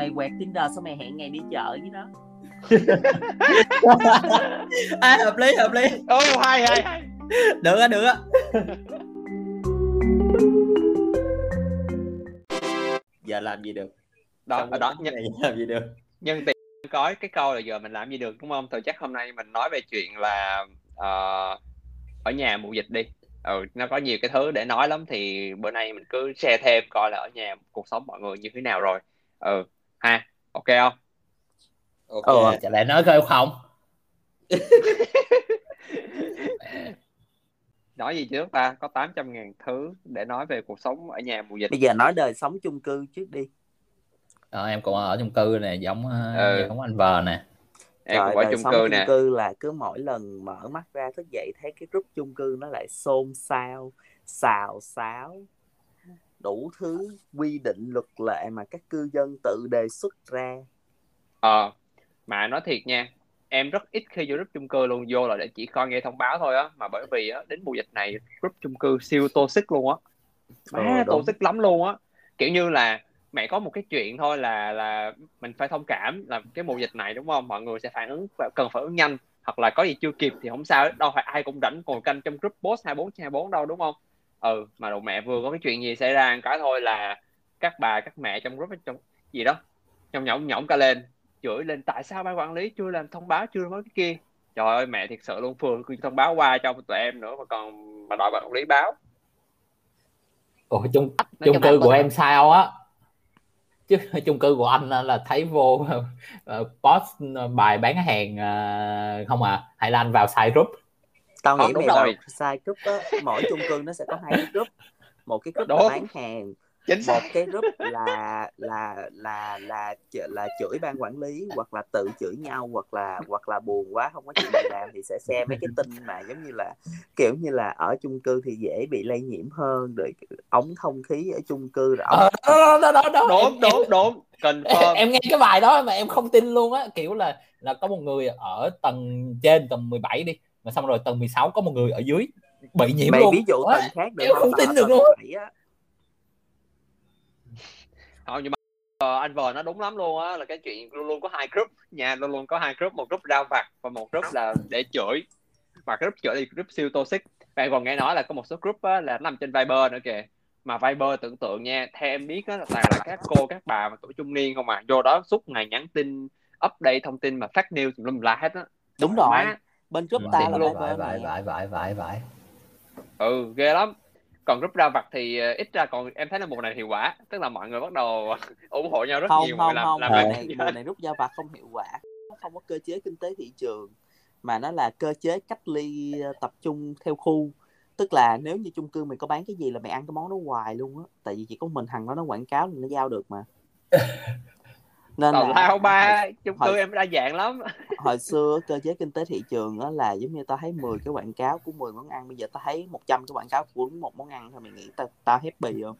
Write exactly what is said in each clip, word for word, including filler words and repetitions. mày quẹt Tinder sao mày hẹn ngày đi chợ với nó. À, hợp lý hợp lý. Ô hay hay hay. Được á được á. Giờ làm gì được? Đó ở đó như này làm gì được? Nhân tiện có cái câu là giờ mình làm gì được đúng không? Thôi chắc hôm nay mình nói về chuyện là uh, ở nhà mùa dịch đi. Ừ, nó có nhiều cái thứ để nói lắm, thì bữa nay mình cứ share thêm coi là ở nhà cuộc sống mọi người như thế nào rồi. Ừ ha, ok không? Ok. Ồ, chả lẽ nói coi không? Nói gì trước ta? Có tám trăm nghìn thứ để nói về cuộc sống ở nhà mùa dịch. Bây giờ nói đời sống chung cư trước đi. Ờ, em cũng ở chung cư nè, giống ừ. giống anh vợ nè. Em Trời, cũng ở chung cư nè. Chung cư là cứ mỗi lần mở mắt ra thức dậy thấy cái group chung cư nó lại xôn xao, xào xáo, đủ thứ quy định luật lệ mà các cư dân tự đề xuất ra. Ờ, mà nói thiệt nha, em rất ít khi vô group chung cư luôn, vô là để chỉ coi nghe thông báo thôi á, mà bởi vì á đến mùa dịch này group chung cư siêu toxic luôn á. Má ừ, toxic lắm luôn á. Kiểu như là mày có một cái chuyện thôi là là mình phải thông cảm là cái mùa dịch này đúng không, mọi người sẽ phản ứng, cần phản ứng nhanh, hoặc là có gì chưa kịp thì không sao đâu, phải ai cũng rảnh còn canh trong group post hai mươi bốn trên hai mươi bốn đâu đúng không. Ừ, mà đồ mẹ vừa có cái chuyện gì xảy ra cái thôi là các bà các mẹ trong group trong gì đó trong nhõng nhõng cả lên, chửi lên tại sao ban quản lý chưa làm thông báo, chưa nói cái kia. Trời ơi mẹ thiệt sự luôn, phường thông báo qua cho tụi em nữa mà còn mà đòi ban quản lý báo. Ủa chung chung cư của em sao á, chứ chung cư của anh là thấy vô uh, post bài bán hàng uh, không à, hay là anh vào sai group. Tao nghĩ mày vào sai group á, mỗi chung cư nó sẽ có hai cái group, một cái group là bán hàng, một cái group là là là là là chửi ban quản lý, hoặc là tự chửi nhau, hoặc là hoặc là buồn quá không có chuyện gì làm thì sẽ xem mấy cái tin mà giống như là kiểu như là ở chung cư thì dễ bị lây nhiễm hơn, rồi ống không khí ở chung cư rồi ống... Đó đó đó đó đúng đúng đúng confirm. Em nghe cái bài đó mà em không tin luôn á, kiểu là là có một người ở tầng trên tầng mười bảy đi, mà xong rồi tầng mười sáu có một người ở dưới bị nhiễm mày luôn. Ví dụ tầng khác được, em không tin được luôn. Không, nhưng mà uh, anh vợ nó đúng lắm luôn á, là cái chuyện luôn luôn có hai group nhà, luôn luôn có hai group, một group rao vặt và một group là để chửi, và group chửi thì group siêu toxic. Bạn còn nghe nói là có một số group á, là nằm trên Viber nữa kìa, mà Viber tưởng tượng nha, theo em biết á là toàn là các cô các bà mà tuổi trung niên không à, vô đó suốt ngày nhắn tin update thông tin mà fake news lum la hết á. Đúng rồi, má. Bên group ta là luôn vậy vậy vậy vậy vậy vậy ừ ghê lắm. Còn group ra vặt thì ít ra còn em thấy là mùa này hiệu quả, tức là mọi người bắt đầu ủng hộ nhau rất không, nhiều không, làm, không. Làm mùa, này, mùa này group ra vặt không hiệu quả, không có cơ chế kinh tế thị trường mà nó là cơ chế cách ly tập trung theo khu, tức là nếu như chung cư mày có bán cái gì là mày ăn cái món đó hoài luôn á, tại vì chỉ có mình thằng đó nó quảng cáo nó giao được mà. Nên tào lao ba chung cư em đa dạng lắm. Hồi xưa cơ chế kinh tế thị trường đó là giống như tao thấy mười cái quảng cáo của mười món ăn, bây giờ tao thấy một trăm cái quảng cáo của một món ăn thôi, mày nghĩ tao tao happy không?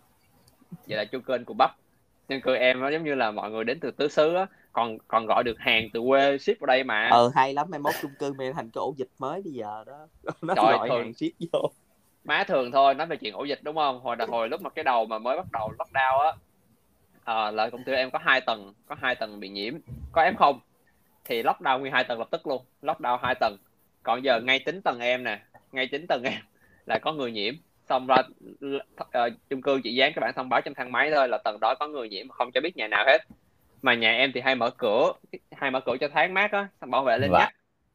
Vậy là chung cư anh của bắp, chung cư em nó giống như là mọi người đến từ tứ xứ á, còn còn gọi được hàng từ quê ship vào đây mà. Ờ hay lắm, mai mốt chung cư mày thành cái ổ dịch mới bây giờ đó. Nó Trời, gọi thường... hàng ship vô. Má thường thôi, nói về chuyện ổ dịch đúng không? Hồi hồi lúc mà cái đầu mà mới bắt đầu lockdown á, À, là công ty em có hai tầng, có hai tầng bị nhiễm, có em không thì lockdown nguyên hai tầng lập tức luôn, lockdown hai tầng. Còn giờ ngay chính tầng em nè, ngay chính tầng em là có người nhiễm, xong ra uh, chung cư chỉ dán các bạn thông báo trong thang máy thôi là tầng đó có người nhiễm, không cho biết nhà nào hết. Mà nhà em thì hay mở cửa, hay mở cửa cho thoáng mát á, xong bảo vệ lên nhắc,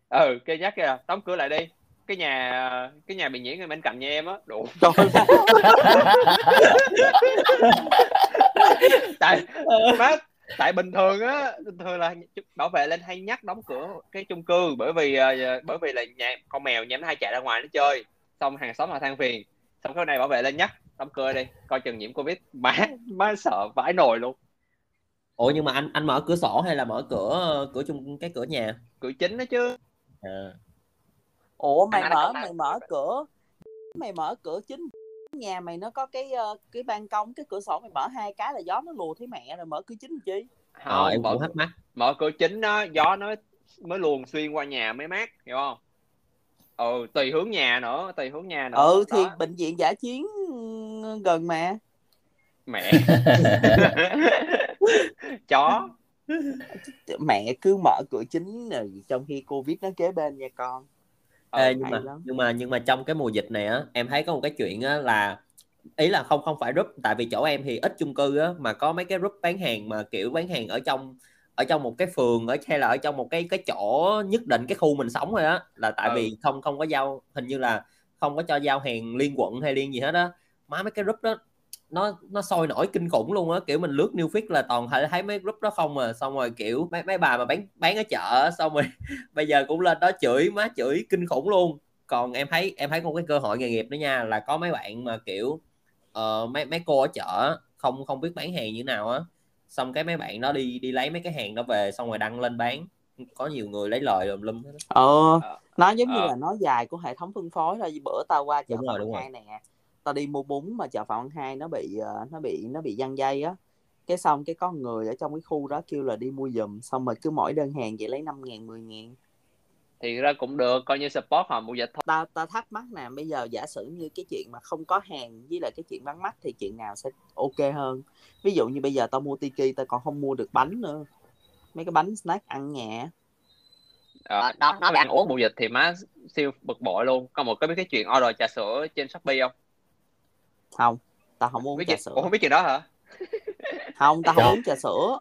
ừ cái nhắc kia đóng cửa lại đi. Cái nhà cái nhà bị nhiễm ngay bên cạnh nhà em á, đủ. tại má, tại bình thường á, bình thường là bảo vệ lên hay nhắc đóng cửa cái chung cư, bởi vì bởi vì là nhà con mèo nhà nó hay chạy ra ngoài nó chơi, xong hàng xóm là than phiền, xong cái này bảo vệ lên nhắc đóng cửa đi, coi chừng nhiễm Covid. Má má sợ vãi nồi luôn. Ủa nhưng mà anh anh mở cửa sổ hay là mở cửa cửa chung cái cửa nhà, cửa chính đó chứ à. Ủa mày mở mày mở cửa mày mở cửa chính nhà mày, nó có cái cái ban công, cái cửa sổ mày mở hai cái là gió nó lùa thấy mẹ rồi, mở cửa chính chi? Không, em cũng hết mắt. Mở cửa chính đó, gió nó mới luồn xuyên qua nhà mới mát, hiểu không? Ừ, tùy hướng nhà nữa, tùy hướng nhà nữa. Ừ đó. Thì bệnh viện Dã Chiến gần mà. mẹ chó. Mẹ cứ mở cửa chính trong khi Covid nó kế bên nha con. Ờ, Ê, nhưng mà lắm. nhưng mà nhưng mà trong cái mùa dịch này á, em thấy có một cái chuyện á là ý là không không phải group, tại vì chỗ em thì ít chung cư á, mà có mấy cái group bán hàng mà kiểu bán hàng ở trong ở trong một cái phường ở hay là ở trong một cái cái chỗ nhất định, cái khu mình sống rồi á, là tại ừ. vì không không có giao, hình như là không có cho giao hàng liên quận hay liên gì hết á. Má mấy cái group đó nó nó sôi nổi kinh khủng luôn á, kiểu mình lướt Newfix là toàn thấy mấy group đó không à. Xong rồi kiểu mấy mấy bà mà bán bán ở chợ, xong rồi bây giờ cũng lên đó chửi, má chửi kinh khủng luôn. Còn em thấy em thấy có cái cơ hội nghề nghiệp nữa nha, là có mấy bạn mà kiểu uh, mấy mấy cô ở chợ không không biết bán hàng như nào á, xong cái mấy bạn đó đi đi lấy mấy cái hàng đó về xong rồi đăng lên bán, có nhiều người lấy lời lùm lum hết. Ờ, nó giống ờ. như là nó dài của hệ thống phân phối thôi. Bữa tao qua chợ Phạm Hai nè, tao đi mua bún mà chợ Phạm Hai nó bị nó bị nó bị giăng dây á, cái xong cái có người ở trong cái khu đó kêu là đi mua giùm, xong rồi cứ mỗi đơn hàng vậy lấy năm ngàn mười ngàn, thì ra cũng được, coi như support họ mua dịch thôi. Tao ta thắc mắc nè, bây giờ giả sử như cái chuyện mà không có hàng với lại cái chuyện bán mắt thì chuyện nào sẽ ok hơn? Ví dụ như bây giờ tao mua Tiki tao còn không mua được bánh nữa, mấy cái bánh snack ăn nhẹ. Ờ, đó, nói về ăn uống mùa dịch thì má siêu bực bội luôn. Có một cái biết cái chuyện order trà sữa trên Shopee không? Không, tao không uống biết trà chị... sữa. Ủa, không biết chuyện đó hả? Không, tao không uống trà sữa.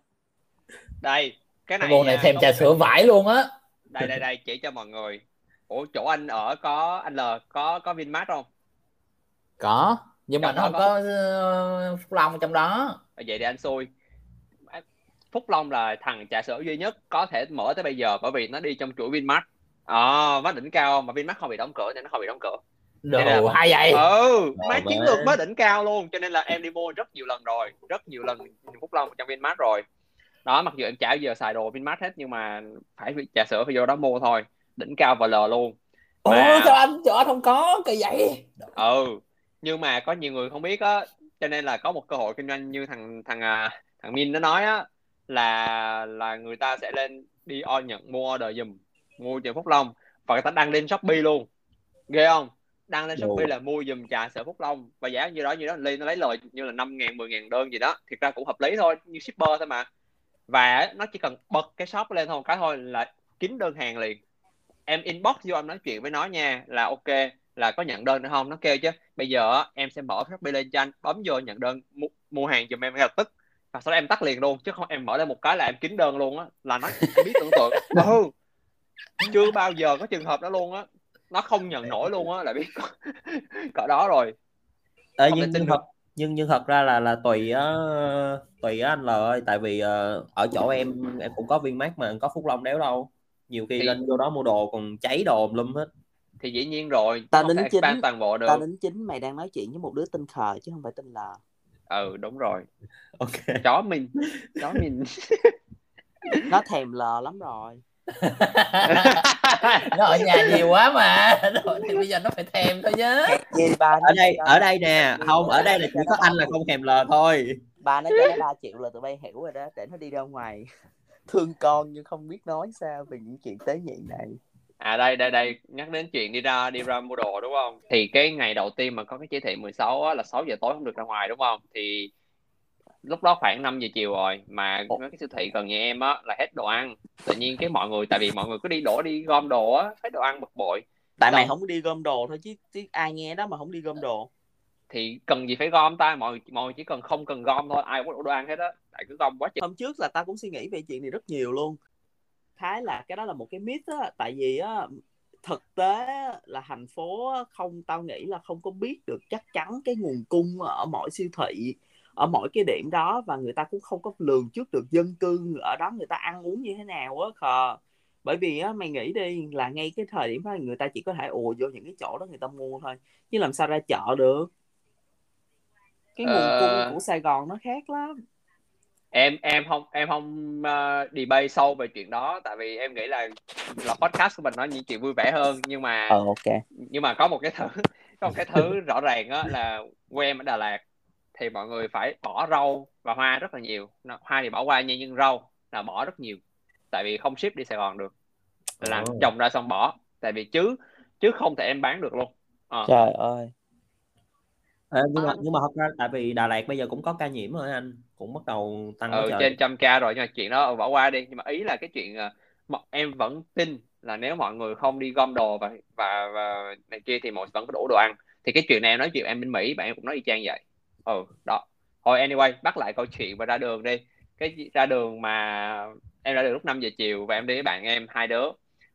Đây, cái này Cô này thèm trà sữa vải luôn á. Đây đây đây, chỉ cho mọi người. Ủa, chỗ anh ở có anh L có có Vinmart không? Có, nhưng trong mà nó không có Phúc Long trong đó. Vậy thì anh xui. Phúc Long là thằng trà sữa duy nhất có thể mở tới bây giờ, bởi vì nó đi trong chuỗi Vinmart. Ờ, à, má đỉnh cao mà Vinmart không bị đóng cửa nên nó không bị đóng cửa. Đồ là... hay vậy? Ừ, má chiến lược má đỉnh cao luôn, cho nên là em đi mua rất nhiều lần rồi, rất nhiều lần Phúc Long trong Vinmart rồi. Đó, mặc dù em chả giờ xài đồ Vinmart hết nhưng mà phải trà sữa phải vô đó mua thôi, đỉnh cao và lờ luôn. Mà... Ủa sao anh chỗ anh không có kỳ vậy? Ừ, nhưng mà có nhiều người không biết á, cho nên là có một cơ hội kinh doanh như thằng thằng thằng Min nó nói á, là là người ta sẽ lên đi on nhận mua order giùm, mua từ Phúc Long và người ta đăng lên Shopee luôn, ghê không? Đăng lên Shopee là mua giùm trà sữa Phúc Long và giá như đó như đó Ly nó lấy lời như là năm ngàn mười ngàn đơn gì đó, thiệt ra cũng hợp lý thôi, như shipper thôi mà. Và nó chỉ cần bật cái shop lên thôi cái thôi là kín đơn hàng liền. Em inbox vô em nói chuyện với nó nha, là ok là có nhận đơn nữa không, nó kêu chứ bây giờ em sẽ mở Shopee lên cho anh, bấm vô nhận đơn mua, mua hàng giùm em ngay lập tức. Và sau đó em tắt liền luôn, chứ không em mở lên một cái là em kín đơn luôn á, là nó biết tưởng tượng. Ừ, chưa bao giờ có trường hợp đó luôn á, nó không nhận nổi luôn á là biết cỡ đó rồi. Ờ, nhưng nhưng thật nhưng nhưng thật ra là là tùy á, tùy á anh L ơi, tại vì ở chỗ em em cũng có Vinmart mà có Phúc Long đéo đâu, nhiều khi thì... lên vô đó mua đồ còn cháy đồ lum hết. Thì dĩ nhiên rồi, ta đính chính toàn bộ được. Ta đính chính mày đang nói chuyện với một đứa tên Khờ chứ không phải tên L. Ừ đúng rồi, ok. Chó mình chó mình nó thèm Lờ lắm rồi. Nó ở nhà nhiều quá mà nó, thì bây giờ nó phải thèm thôi chứ. Ở đây ở đây nè, không ở đây là chỉ có anh là không thèm Lờ thôi. Ba nó cho nó ba triệu là tụi bay hiểu rồi đó, để nó đi ra ngoài. Thương con nhưng không biết nói sao về những chuyện tế nhị này. À đây đây đây, nhắc đến chuyện đi ra đi ra mua đồ đúng không? Thì cái ngày đầu tiên mà có cái chỉ thị mười sáu á, là sáu giờ tối không được ra ngoài đúng không? Thì lúc đó khoảng năm giờ chiều rồi mà mấy cái siêu thị gần nhà em á là hết đồ ăn. Tự nhiên cái mọi người tại vì mọi người cứ đi đổ đi gom đồ á, hết đồ ăn bực bội. Tại mày không đi gom đồ thôi chứ, chứ ai nghe đó mà không đi gom đồ. Thì cần gì phải gom ta, mọi mọi chỉ cần không cần gom thôi, ai cũng đổ đồ ăn hết á. Tại cứ gom quá trời. Hôm trước là ta cũng suy nghĩ về chuyện này rất nhiều luôn. Thái là cái đó là một cái myth á, tại vì á thực tế là thành phố không, tao nghĩ là không có biết được chắc chắn cái nguồn cung ở mỗi siêu thị, ở mỗi cái điểm đó, và người ta cũng không có lường trước được dân cư ở đó người ta ăn uống như thế nào á Khờ. Bởi vì á mày nghĩ đi, là ngay cái thời điểm đó người ta chỉ có thể ùa vô những cái chỗ đó người ta mua thôi, chứ làm sao ra chợ được. Cái nguồn ờ... cung của Sài Gòn nó khác lắm. em em không em không uh, debate sâu về chuyện đó, tại vì em nghĩ là là podcast của mình nói những chuyện vui vẻ hơn, nhưng mà oh, okay. nhưng mà có một cái thứ có một cái thứ rõ ràng á là quê em ở Đà Lạt thì mọi người phải bỏ rau và hoa rất là nhiều. Hoa thì bỏ qua nha, nhưng rau là bỏ rất nhiều, tại vì không ship đi Sài Gòn được, là oh. trồng ra xong bỏ, tại vì chứ chứ không thể em bán được luôn. À. Trời ơi. Ê, nhưng mà Ờ, nhưng mà thật ra tại vì Đà Lạt bây giờ cũng có ca nhiễm rồi anh, cũng bắt đầu tăng quá ừ, trời. trên trăm ca rồi, nhưng mà chuyện đó bỏ qua đi. Nhưng mà ý là cái chuyện ờ, mà em vẫn tin là nếu mọi người không đi gom đồ và và, và này kia thì mọi vẫn có đủ đồ ăn, thì cái chuyện này em nói chuyện em bên Mỹ bạn em cũng nói y chang vậy. Ừ đó thôi, anyway bắt lại câu chuyện và ra đường đi. Cái ra đường mà em ra đường lúc năm giờ chiều và em đi với bạn em hai đứa,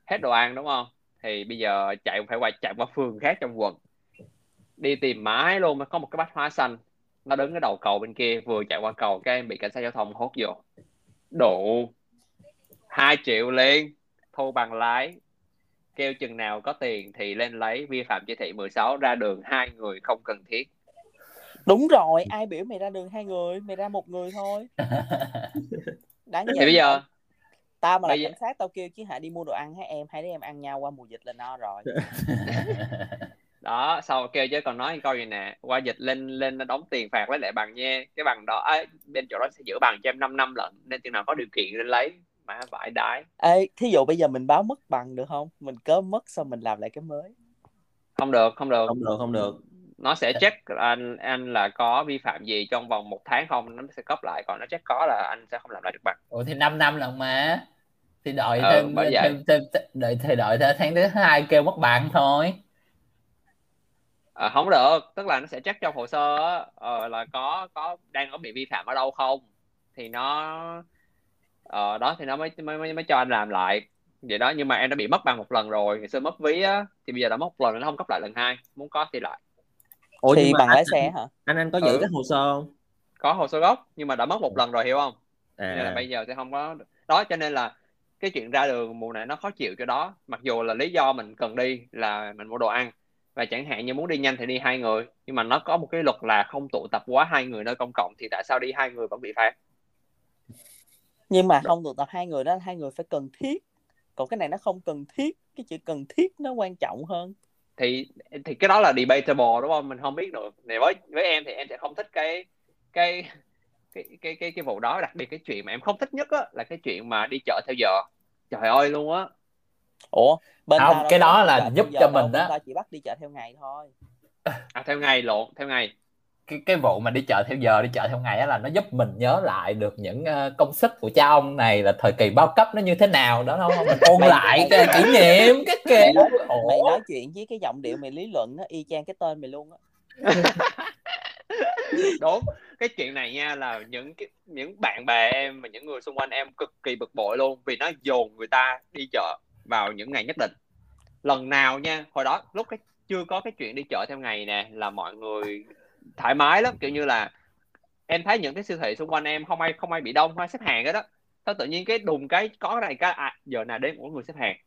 hết đồ ăn đúng không, thì bây giờ chạy phải qua chạy qua phường khác trong quận, đi tìm mãi luôn mà có một cái bách hóa xanh nó đứng ở đầu cầu bên kia, vừa chạy qua cầu cái em bị cảnh sát giao thông hốt vô, đủ hai triệu liền, thu bằng lái, kêu chừng nào có tiền thì lên lấy, vi phạm chỉ thị mười sáu ra đường hai người không cần thiết. Đúng rồi, ai biểu mày ra đường hai người, mày ra một người thôi. Đáng Thì giận bây không? giờ Tao mà là bây giờ cảnh sát tao kêu chứ hả, đi mua đồ ăn hả em, hai đứa em ăn nhau qua mùa dịch là no rồi. đó sau kêu chứ còn nói câu gì nè, qua dịch lên lên nó đóng tiền phạt lấy lại bằng nha, cái bằng đó ấy, bên chỗ đó sẽ giữ bằng cho em 5 năm lận, nên chừng nào có điều kiện lên lấy mà vãi đái. Ê, thí dụ bây giờ mình báo mất bằng được không? Mình cớ mất xong mình làm lại cái mới. Không được không được, Không được, không được. nó sẽ check anh anh là có vi phạm gì trong vòng một tháng không, nó sẽ cấp lại, còn nó check có là anh sẽ không làm lại được bằng. Ủa thì 5 năm lần mà, thì đợi ờ thêm bởi vậy thêm, thêm, đợi thì đợi tới tháng thứ hai kêu mất bạn thôi. Ờ, không được, tức là nó sẽ check trong hồ sơ á, ờ, là có có đang có bị vi phạm ở đâu không, thì nó ờ, đó thì nó mới, mới mới mới cho anh làm lại vậy đó. Nhưng mà em đã bị mất bằng một lần rồi, ngày xưa mất ví á, thì bây giờ đã mất một lần nó không cấp lại lần hai, muốn có thì lại. Ủa nhưng Thì mà bằng anh lái xe hả? anh anh có giữ ừ cái hồ sơ không? có hồ sơ gốc nhưng mà đã mất một lần rồi hiểu không, nên là À, bây giờ sẽ không có đó. Cho nên là cái chuyện ra đường mùa này nó khó chịu chỗ đó, mặc dù là lý do mình cần đi là mình mua đồ ăn và chẳng hạn như muốn đi nhanh thì đi hai người, nhưng mà nó có một cái luật là không tụ tập quá hai người nơi công cộng, thì tại sao đi hai người vẫn bị phạt Nhưng mà đó. không tụ tập hai người đó, hai người phải cần thiết. Còn cái này nó không cần thiết, cái chữ cần thiết nó quan trọng hơn. Thì thì cái đó là debatable đúng không, mình không biết được. Này với với em thì em sẽ không thích cái cái cái cái cái cái vụ đó, đặc biệt cái chuyện mà em không thích nhất á là cái chuyện mà đi chợ theo giờ. Trời ơi luôn á, Ủa, bên Không, tao đâu cái có bắt đó đi là chợ giúp theo giờ cho đâu, mình bên đó. tao chỉ bắt đi chợ theo ngày thôi. à, theo ngày lộn theo ngày Cái cái vụ mà đi chợ theo giờ, đi chợ theo ngày á là nó giúp mình nhớ lại được những ờ, công sức của cha ông này là thời kỳ bao cấp nó như thế nào đó, đúng không? Mình ôn Mày lại mày cái kỷ niệm cái mày kiểu nói mày khổ. nói chuyện với cái giọng điệu mày lý luận nó y chang cái tên mày luôn á. đúng. Cái chuyện này nha là những cái những bạn bè em và những người xung quanh em cực kỳ bực bội luôn, vì nó dồn người ta đi chợ vào những ngày nhất định. Lần nào nha, hồi đó lúc cái chưa có cái chuyện đi chợ theo ngày nè là mọi người thoải mái lắm, kiểu như là em thấy những cái siêu thị xung quanh em không ai không ai bị đông, không ai xếp hàng hết đó. Sao tự nhiên cái đùng cái có cái này cái à, giờ nào đến của người xếp hàng.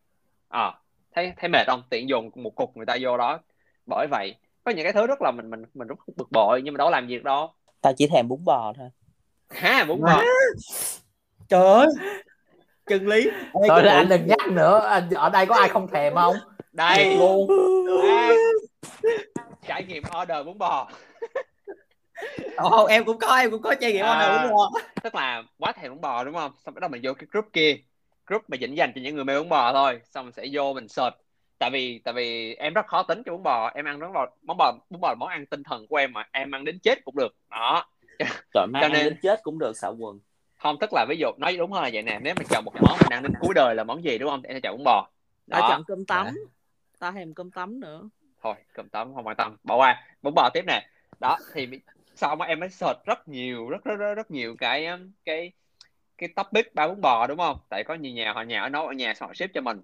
Ờ, thấy thấy mệt không, tiện dồn một cục người ta vô đó. Bởi vậy có những cái thứ rất là mình mình mình rất bực bội, nhưng mà đâu có làm việc đâu. Tao chỉ thèm bún bò thôi. Ha, bún bò. Trời ơi, chân lý. Ê, Thôi cái là vụ anh đừng nhắc nữa, anh- ở đây có ai không thèm không? Thiệt Đây, luôn. à, trải nghiệm order bún bò. Ồ, em cũng có, em cũng có trải nghiệm order bún À, bò. tức là quá thèm bún bò đúng không, xong bắt đầu mình vô cái group kia, group mà dành dành cho những người mê bún bò thôi, xong mình sẽ vô mình search. Tại vì tại vì em rất khó tính cho bún bò, em ăn bún bò món bò bún bò là món ăn tinh thần của em, mà em ăn đến chết cũng được đó. Trời má, Cho ăn nên đến chết cũng được, xạo quần. không, tức là ví dụ nói đúng hơn là vậy nè, nếu mình chọn một món mình ăn đến cuối đời là món gì đúng không, thì em sẽ chọn bún bò Tao đó. chọn cơm tấm, À, tao thèm cơm tấm nữa. Thôi cầm tấm không quan tâm, bỏ qua bún bò tiếp nè. Đó thì bị- sau mà em mới search rất nhiều rất rất rất, rất nhiều cái um, cái cái topic ba bún bò đúng không, tại có nhiều nhà họ nhà họ nấu ở nhà xong họ ship cho mình.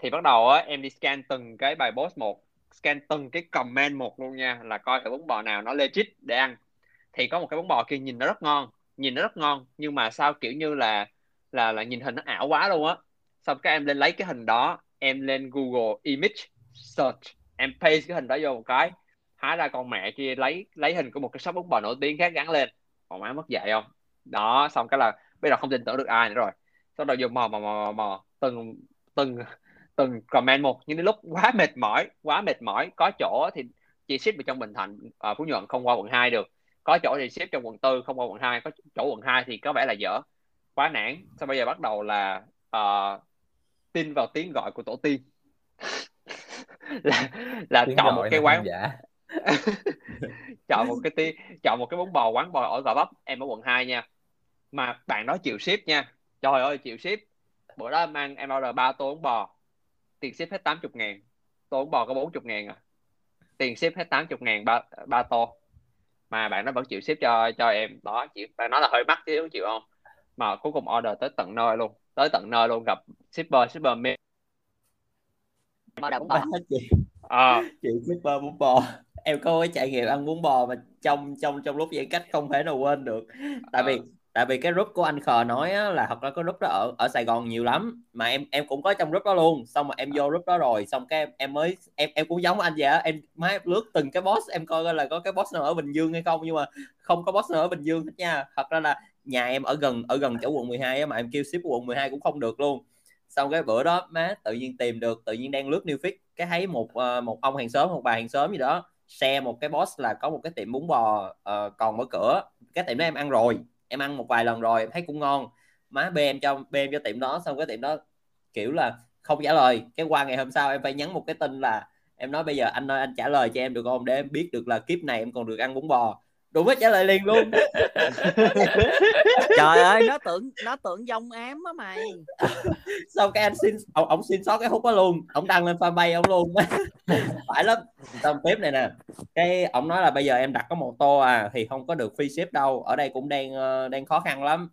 Thì bắt đầu á, em đi scan từng cái bài post một, scan từng cái comment một luôn nha, là coi thử bún bò nào nó legit để ăn. Thì có một cái bún bò kia nhìn nó rất ngon, nhìn nó rất ngon nhưng mà sao kiểu như là là là nhìn hình nó ảo quá luôn á. Xong các em lên lấy cái hình đó, em lên Google Image Search, em paste cái hình đó vô một cái, hóa ra con mẹ kia lấy lấy hình của một cái shop bún bò nổi tiếng khác gắn lên. Còn má mất dạy không đó. Xong cái là bây giờ không tin tưởng được ai nữa rồi, sau đó vô mò mò mò mò mò từng từng từng comment một. Nhưng đến lúc quá mệt mỏi quá mệt mỏi có chỗ á thì chị ship vào trong Bình Thạnh, à, Phú Nhuận không qua quận hai được, có chỗ thì ship trong quận tư không qua quận hai, có chỗ quận hai thì có vẻ là dở, quá nản. Xong bây giờ bắt đầu là ờ, tin vào tiếng gọi của tổ tiên, là là Tiếng chọn một gọi cái là hàng quán giả. Chọn một cái tí, chọn một cái bún bò, quán bò ở Gò Vấp, em ở quận hai nha, mà bạn đó chịu ship nha, trời ơi chịu ship. Bữa đó em ăn, em order ba tô bún bò, tiền ship hết tám mươi ngàn, tô bún bò có bốn mươi ngàn à, tiền ship hết tám mươi ngàn ba, ba tô, mà bạn nó vẫn chịu ship cho cho em đó. Chị bạn nói là hơi mắc chứ chịu không, mà cuối cùng order tới tận nơi luôn, tới tận nơi luôn, gặp shipper shipper mê bún bò chị. À, chị shipper bún bò, em có cái trải nghiệm ăn bún bò mà trong trong trong lúc giãn cách không thể nào quên được. Tại à. vì tại vì cái group của anh Khờ nói á, là thật ra cái group đó ở ở Sài Gòn nhiều lắm, mà em em cũng có trong group đó luôn. Xong mà em vô group đó rồi, xong cái em, em mới em em cũng giống anh vậy á, em máy lướt từng cái boss em coi coi là có cái boss nào ở Bình Dương hay không, nhưng mà không có boss nào ở Bình Dương hết nha. Thật ra là nhà em ở gần ở gần chỗ quận mười hai á, mà em kêu ship quận mười hai cũng không được luôn. Xong cái bữa đó má tự nhiên tìm được, tự nhiên đang lướt Newfix cái thấy một một ông hàng xóm, một bà hàng xóm gì đó share một cái boss là có một cái tiệm bún bò uh, còn mở cửa. Cái tiệm đó em ăn rồi, em ăn một vài lần rồi, em thấy cũng ngon, má bê em cho bê em cho tiệm đó. Xong cái tiệm đó kiểu là không trả lời. Cái qua ngày hôm sau em phải nhắn một cái tin là em nói bây giờ anh ơi anh trả lời cho em được không, để em biết được là kiếp này em còn được ăn bún bò. Đúng hết, trả lời liền luôn. Trời ơi, nó tưởng nó tưởng dông ám á mày. Xong cái anh xin ông, ông xin xót cái hút đó luôn, ông đăng lên fanpage ông luôn. Phải lắm. Xong tiếp này nè, cái ông nói là bây giờ em đặt có một tô à thì không có được free ship đâu, ở đây cũng đang đang khó khăn lắm.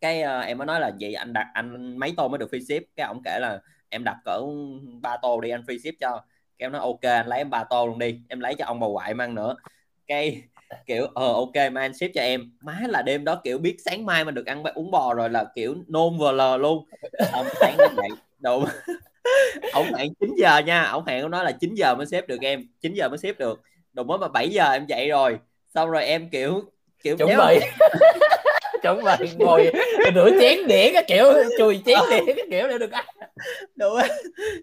Cái uh, em mới nói là vậy anh đặt anh mấy tô mới được free ship. Cái ông kể là em đặt cỡ ba tô đi anh free ship cho. Cái em nói ok anh lấy em ba tô luôn đi, em lấy cho ông bà ngoại mang nữa. Cái kiểu ờ ok mà anh ship cho em. Má là đêm đó kiểu biết sáng mai mà được ăn uống bò rồi là kiểu nôn vờ lờ luôn. Ông sáng dậy đúng ông hẹn chín giờ nha, ông hẹn ông nói là chín giờ mới ship được em, chín giờ mới ship được. Đúng mới mà bảy giờ em dậy rồi. Xong rồi em kiểu kiểu chuẩn bị chuẩn bị ngồi rửa chén đĩa cái kiểu, chùi chén đĩa cái kiểu để được ăn. Đúng.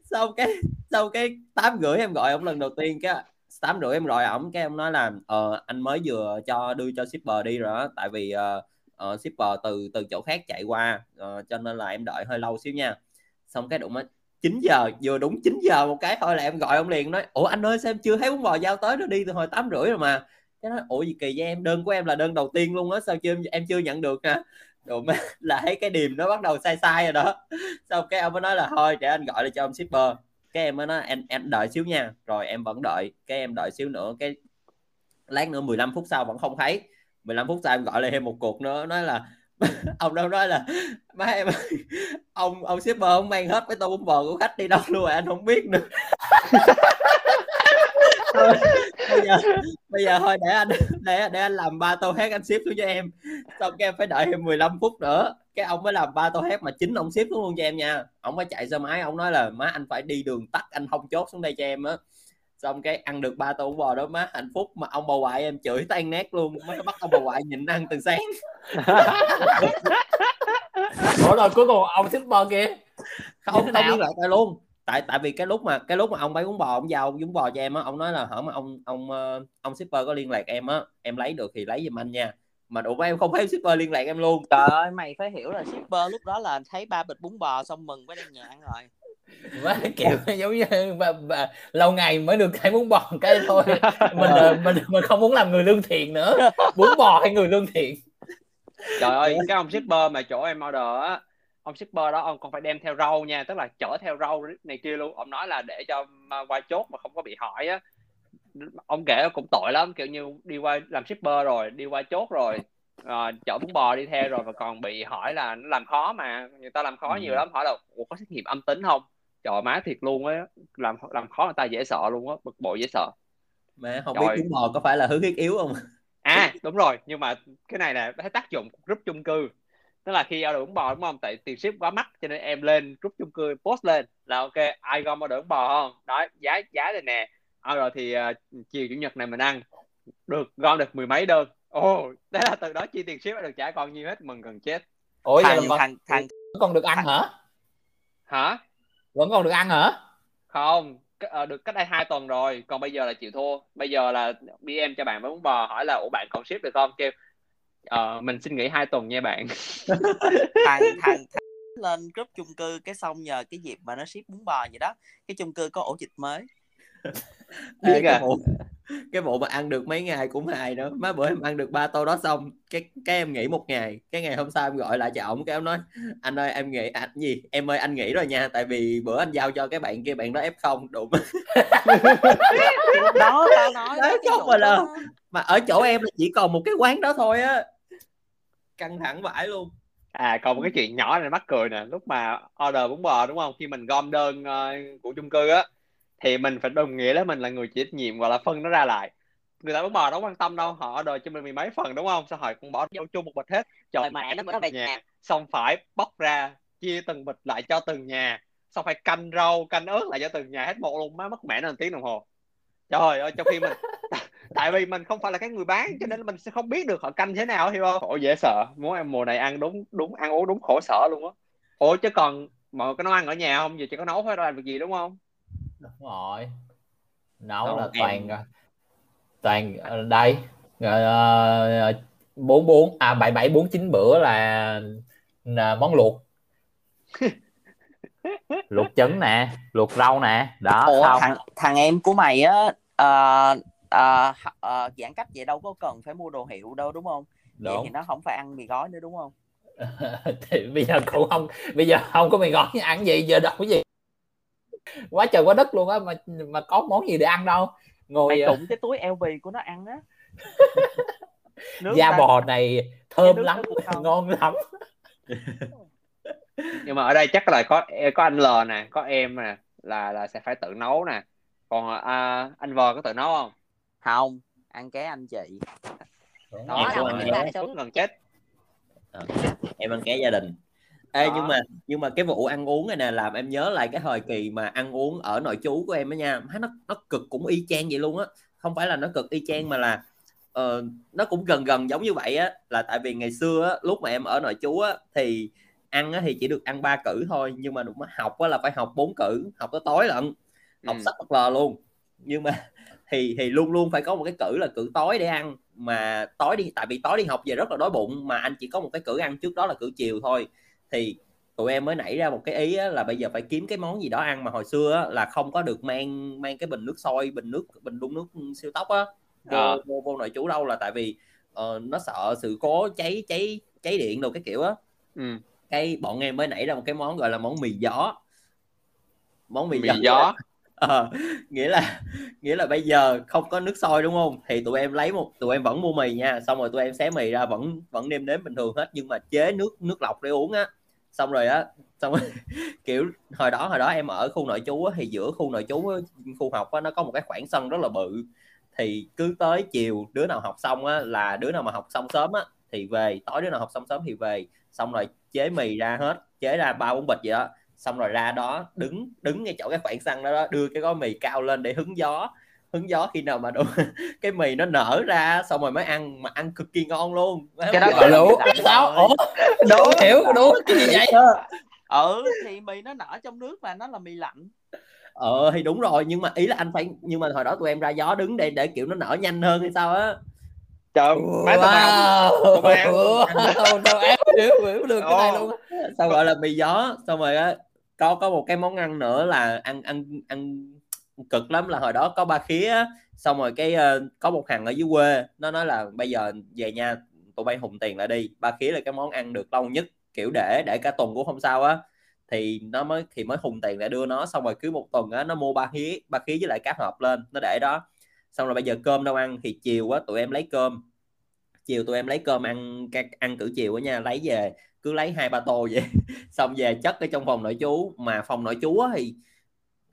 Xong cái sau cái tám rưỡi em gọi ông lần đầu tiên, cái tám rưỡi em rồi ổng, cái ông nói là ờ, anh mới vừa cho đưa cho shipper đi rồi đó, tại vì uh, uh, shipper từ từ chỗ khác chạy qua, uh, cho nên là em đợi hơi lâu xíu nha. Xong cái đụng á chín giờ, vừa đúng chín giờ một cái thôi là em gọi ông liền, nói ủa anh ơi xem chưa thấy bún bò giao tới, nó đi từ hồi tám rưỡi rồi mà. Cái nói ủa gì kỳ vậy em, đơn của em là đơn đầu tiên luôn á, sao chưa em, em chưa nhận được ha. Đụng là thấy cái điềm nó bắt đầu sai sai rồi đó. Xong cái ông mới nói là thôi để anh gọi lại cho ông shipper. Cái em mới nói em, em đợi xíu nha. Rồi em vẫn đợi. Cái em đợi xíu nữa, cái lát nữa mười lăm phút sau vẫn không thấy. Mười lăm phút sau em gọi lại thêm một cuộc nữa, nói là ông đâu nói là má em ông ông shipper ông mang hết cái tô bún bò của khách đi đâu luôn rồi anh không biết nữa. bây giờ bây giờ thôi để anh để để anh làm ba tô khác anh ship xuống cho em. Xong cái em phải đợi thêm mười lăm phút nữa, cái ông mới làm ba tô khác mà chính ông ship xuống luôn cho em nha. Ông mới chạy xe máy, ông nói là má anh phải đi đường tắt, anh không chốt xuống đây cho em á. Xong cái ăn được ba tô bún bò đó má, hạnh phúc, mà ông bà ngoại em chửi tan nát luôn, mới bắt ông bà ngoại nhịn ăn từ sáng. Ủa rồi cuối cùng ông ship bò kia không không liên lạc lại luôn. Tại tại vì cái lúc mà cái lúc mà ông bày bún bò, ông giao bún bò cho em á, ông nói là hả mà ông ông ông shipper có liên lạc em á, em lấy được thì lấy giùm anh nha. Mà đủ em không thấy shipper liên lạc em luôn. Trời ơi mày phải hiểu là shipper lúc đó là thấy ba bịch bún bò xong mừng với đang nhạn rồi. Quá kiểu giống như bà, bà, lâu ngày mới được cái bún bò cái thôi. Mình mình mình không muốn làm người lương thiện nữa. Bún bò hay người lương thiện. Trời ơi cái ông shipper mà chỗ em order á, ông shipper đó ông còn phải đem theo rau nha, tức là chở theo rau này kia luôn. Ông nói là để cho qua chốt mà không có bị hỏi á. Ông kể cũng tội lắm, kiểu như đi qua làm shipper rồi, đi qua chốt rồi, à, chở bún bò đi theo rồi mà còn bị hỏi là nó làm khó, mà người ta làm khó ừ. nhiều lắm, hỏi là ủa có xét nghiệm âm tính không. Trời má thiệt luôn á, làm làm khó người ta dễ sợ luôn á, bực bội dễ sợ. Mà không Trời. biết bún bò có phải là hướng thiết yếu không? À đúng rồi, nhưng mà cái này là thấy tác dụng group chung cư. Tức là khi order bún bò đúng không, tại tiền ship quá mắc cho nên em lên group chung cư post lên là ok ai gom order bún bò không đó, giá giá này nè, à, rồi thì uh, chiều chủ nhật này mình ăn được gom được mười mấy đơn. Ồ oh, thế là từ đó chi tiền ship được trả còn nhiêu hết, mừng gần chết. Ủa thằng thằng, thằng thằng còn được ăn hả hả vẫn còn được ăn hả? Không C- được cách đây hai tuần rồi, còn bây giờ là chịu thua. Bây giờ là đê em cho bạn với bún bò hỏi là ủa bạn còn ship được không, kêu Ờ, mình xin nghỉ hai tuần nha bạn. Thằng thằng lên group chung cư cái xong nhờ cái dịp mà nó ship bún bò vậy đó, cái chung cư có ổ dịch mới. Biết à, cái vụ Cái bộ mà ăn được mấy ngày cũng hài đó. Má bữa em ăn được ba tô đó xong cái cái em nghỉ một ngày, cái ngày hôm sau em gọi lại cho ổng, cái em nói anh ơi em nghỉ à, gì em ơi anh nghỉ rồi nha, tại vì bữa anh giao cho cái bạn kia, bạn đó ép không đụng. Đó tao nói đấy, cái chỗ là... mà ở chỗ em là chỉ còn một cái quán đó thôi á, căng thẳng vãi luôn. À còn một cái chuyện nhỏ này mắc cười nè, lúc mà order bún bò đúng không, khi mình gom đơn uh, của chung cư á thì mình phải đồng nghĩa là mình là người chịu trách nhiệm gọi là phân nó ra lại. Người ta bún bò đâu quan tâm đâu, họ order cho mình mười mấy phần đúng không, sao hỏi cũng bỏ vô chung một bịch hết, trời mẹ nó bữa về nhà xong phải bóc ra chia từng bịch lại cho từng nhà, xong phải canh rau canh ớt lại cho từng nhà hết một luôn. Má mất mẹ nó một tiếng đồng hồ, trời ơi. Trong khi mình tại vì mình không phải là cái người bán cho nên mình sẽ không biết được họ canh thế nào, hiểu không? Khổ dễ sợ, muốn em mùa này ăn đúng đúng ăn uống đúng khổ sở luôn á. Ủa chứ còn mọi cái nấu ăn ở nhà không, giờ chỉ có nấu thôi, đâu làm việc gì đúng không? Đúng rồi, nấu đâu, là toàn em... toàn đây bốn bốn à bảy bảy bốn chín bữa là món luộc. Luộc trứng nè, luộc rau nè đó. Ủa, không? Thằng, thằng em của mày á uh... À, à, giãn cách vậy đâu có cần phải mua đồ hiệu đâu đúng không? Đúng. Vậy thì nó không phải ăn mì gói nữa đúng không? Thì bây giờ cũng không, bây giờ không có mì gói ăn gì, giờ đâu có gì quá trời quá đất luôn á, mà mà có món gì để ăn đâu. Ngồi mày tụng cái túi lờ vê của nó ăn á. Da ta... bò này thơm lắm, ngon lắm. Nhưng mà ở đây chắc là có có anh L nè, có em nè, là là sẽ phải tự nấu nè. Còn à, anh Vờ có tự nấu không? Không, ăn ké anh chị. Đó, đó mình là số gần chết. À, em ăn ké gia đình. Ê, nhưng mà nhưng mà cái vụ ăn uống này nè làm em nhớ lại cái thời kỳ mà ăn uống ở nội trú của em á nha. Nó nó cực cũng y chang vậy luôn á. Không phải là nó cực y chang mà là uh, nó cũng gần gần giống như vậy á, là tại vì ngày xưa á, lúc mà em ở nội trú á thì ăn á thì chỉ được ăn ba cữ thôi, nhưng mà đúng học á là phải học bốn cữ, học tới tối lận. Học ừ. Sách bất lờ luôn. Nhưng mà thì thì luôn luôn phải có một cái cữ là cữ tối để ăn, mà tối đi tại vì tối đi học về rất là đói bụng, mà anh chỉ có một cái cữ ăn trước đó là cữ chiều thôi. Thì tụi em mới nảy ra một cái ý á, là bây giờ phải kiếm cái món gì đó ăn, mà hồi xưa á, là không có được mang mang cái bình nước sôi, bình nước bình đun nước siêu tốc á vô, à. vô, vô nội trú đâu, là tại vì uh, nó sợ sự cố cháy cháy cháy điện đồ cái kiểu á. Ừ. Cái bọn em mới nảy ra một cái món gọi là món mì gió. Món mì, mì gió, gió. Ờ, nghĩa là nghĩa là bây giờ không có nước sôi đúng không, thì tụi em lấy một tụi em vẫn mua mì nha, xong rồi tụi em xé mì ra vẫn vẫn nêm nếm bình thường hết, nhưng mà chế nước nước lọc để uống á. Xong rồi á, xong rồi, kiểu hồi đó hồi đó em ở khu nội trú á, thì giữa khu nội trú á, khu học á, nó có một cái khoảng sân rất là bự, thì cứ tới chiều đứa nào học xong á, là đứa nào mà học xong sớm á thì về, tối đứa nào học xong sớm thì về, xong rồi chế mì ra hết, chế ra ba bốn bịch vậy đó, xong rồi ra đó đứng đứng ngay chỗ cái khoảng xăng đó, đó đưa cái gói mì cao lên để hứng gió, hứng gió khi nào mà đủ, cái mì nó nở ra xong rồi mới ăn, mà ăn cực kỳ ngon luôn. Cái, cái đó gọi là ủa đủ hiểu đúng cái gì vậy? Ừ thì mì nó nở trong nước mà nó là mì lạnh. Ờ thì đúng rồi, nhưng mà ý là anh phải, nhưng mà hồi đó tụi em ra gió đứng để để kiểu nó nở nhanh hơn hay sao á. Trời má tao tao ép hiểu được cái này luôn. Sao gọi là mì gió. Xong rồi á, có có một cái món ăn nữa là ăn ăn ăn cực lắm, là hồi đó có ba khía á, xong rồi cái uh, có một thằng ở dưới quê nó nói là bây giờ về nhà tụi bay hùng tiền lại đi, ba khía là cái món ăn được lâu nhất, kiểu để để cả tuần của hôm sau á, thì nó mới thì mới hùng tiền lại đưa nó. Xong rồi cứ một tuần á nó mua ba khía ba khía với lại cá hộp lên nó để đó. Xong rồi bây giờ cơm đâu ăn, thì chiều á tụi em lấy cơm chiều tụi em lấy cơm ăn ăn cử chiều á nha, lấy về cứ lấy hai ba tô vậy xong về chất ở trong phòng nội trú. Mà phòng nội trú á thì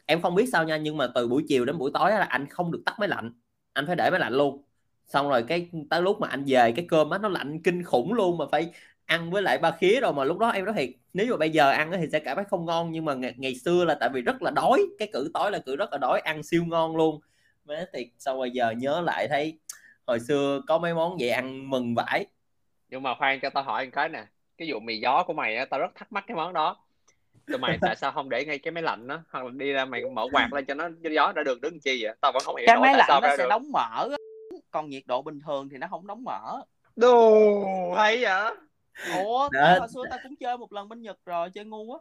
em không biết sao nha, nhưng mà từ buổi chiều đến buổi tối là anh không được tắt máy lạnh, anh phải để máy lạnh luôn. Xong rồi cái tới lúc mà anh về cái cơm á nó lạnh kinh khủng luôn, mà phải ăn với lại ba khía rồi. Mà lúc đó em nói thiệt, nếu mà bây giờ ăn thì sẽ cảm thấy không ngon, nhưng mà ngày, ngày xưa là tại vì rất là đói, cái cử tối là cử rất là đói, ăn siêu ngon luôn. Má thiệt, xong rồi giờ nhớ lại thấy hồi xưa có mấy món vậy ăn mừng vãi. Nhưng mà khoan cho tao hỏi một cái nè, cái vụ mì gió của mày á, tao rất thắc mắc cái món đó. Tụi mày tại sao không để ngay cái máy lạnh đó, hoặc là đi ra mày mở quạt lên cho nó gió đã được đứng chi vậy? Tao vẫn không hiểu cái máy lạnh nó sẽ được. Đóng mở á, còn nhiệt độ bình thường thì nó không đóng mở. Đồ hay vậy. Ủa tao hồi xưa tao cũng chơi một lần bên Nhật rồi, chơi ngu quá.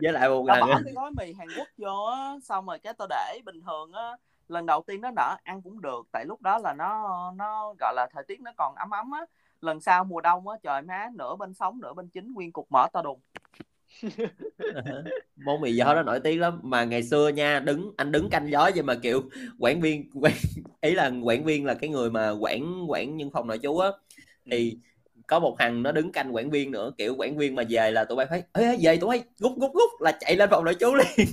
Với lại một lần tao bỏ cái gói mì Hàn Quốc vô á, xong rồi cái tao để bình thường á, lần đầu tiên nó nở ăn cũng được, tại lúc đó là nó nó gọi là thời tiết nó còn ấm ấm á. Lần sau mùa đông á, trời má, nửa bên sống nửa bên chín, nguyên cục mỡ to đùng. Món mì gió nó nổi tiếng lắm mà ngày xưa nha, đứng anh đứng canh gió vậy mà kiểu quản viên quản, ý là quản viên là cái người mà quản quản nhân phòng nội trú á, thì có một thằng nó đứng canh quản viên nữa, kiểu quản viên mà về là tụi bay phải ê về tụi bay gút gút gút là chạy lên phòng nội trú liền.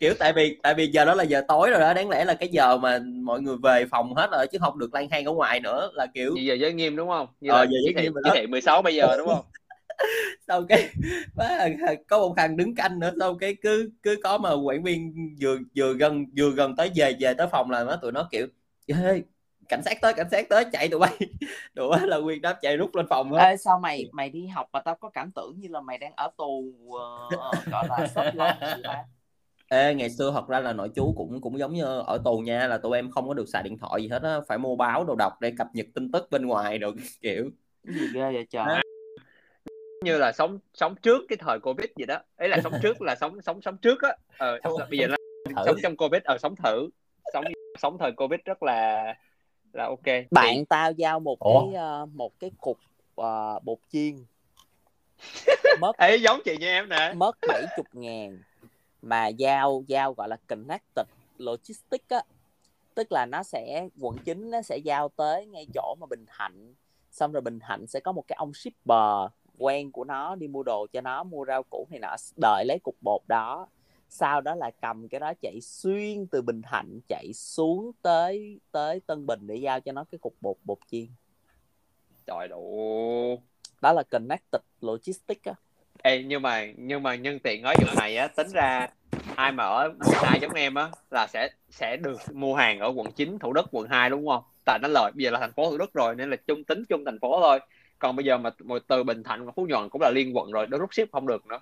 Kiểu tại vì tại vì giờ đó là giờ tối rồi đó, đáng lẽ là cái giờ mà mọi người về phòng hết rồi chứ không được lang thang ở ngoài nữa, là kiểu giờ giới nghiêm đúng không? Như ờ, là giới nghiêm giới thị mười sáu bây giờ đúng không? Sau cái có một thằng đứng canh nữa, sau cái cứ cứ có mà quản viên vừa vừa gần vừa gần tới về về tới phòng là nó tụi nó kiểu ê, cảnh sát tới cảnh sát tới chạy tụi bay, tụi bay là nguyên đám chạy rút lên phòng hết. Ê, sao mày mày đi học mà tao có cảm tưởng như là mày đang ở tù uh, gọi là sắp lót gì ta? Ê, ngày xưa thật ra là nội trú cũng cũng giống như ở tù nha, là tụi em không có được xài điện thoại gì hết á, phải mua báo đồ đọc để cập nhật tin tức bên ngoài đồ kiểu. Cái gì ghê vậy trời. À, như là sống sống trước cái thời Covid gì đó, ấy là sống trước là sống sống sống trước á. Ờ, bây giờ là sống trong Covid, ờ sống thử sống sống thời Covid rất là là ok. Bạn thì... tao giao một Ủa? cái uh, một cái cục uh, bột chiên mất ấy giống chị như em nè, mất bảy chục ngàn mà giao giao gọi là connected logistics á, tức là nó sẽ quận chín nó sẽ giao tới ngay chỗ mà Bình Thạnh, xong rồi Bình Thạnh sẽ có một cái ông shipper quen của nó đi mua đồ cho nó, mua rau củ này nọ, đợi lấy cục bột đó, sau đó là cầm cái đó chạy xuyên từ Bình Thạnh chạy xuống tới tới Tân Bình để giao cho nó cái cục bột bột chiên. Trời đủ, đó là connected logistics á. Ê, nhưng mà nhưng mà nhân tiện nói vụ này á, tính ra ai mà ở quận hai giống em á là sẽ sẽ được mua hàng ở quận chín, Thủ Đức, quận hai đúng không? Tại nó lời bây giờ là thành phố Thủ Đức rồi nên là chung tính chung thành phố thôi. Còn bây giờ mà từ Bình Thạnh và Phú Nhuận cũng là liên quận rồi, nó rút ship không được nữa.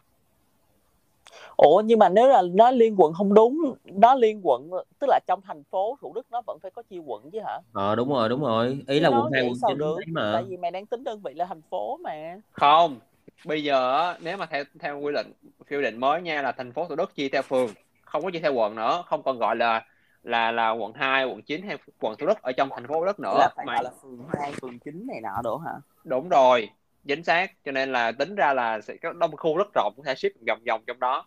Ủa nhưng mà nếu là nó liên quận không đúng, nó liên quận tức là trong thành phố Thủ Đức nó vẫn phải có chia quận chứ hả? Ờ đúng rồi đúng rồi, ý là quận hai quận chín mà. Tại vì mày đang tính đơn vị là thành phố mà. Không, bây giờ nếu mà theo theo quy định quy định mới nha là thành phố Thủ Đức chia theo phường, không có chia theo quận nữa, không còn gọi là là là quận hai, quận chín hay quận Thủ Đức ở trong thành phố Thủ Đức nữa. Là phải mà... gọi là phường hai, phường chín này nọ đổ hả? Đúng rồi, chính xác, cho nên là tính ra là sẽ có đông khu rất rộng, có thể ship vòng vòng trong đó.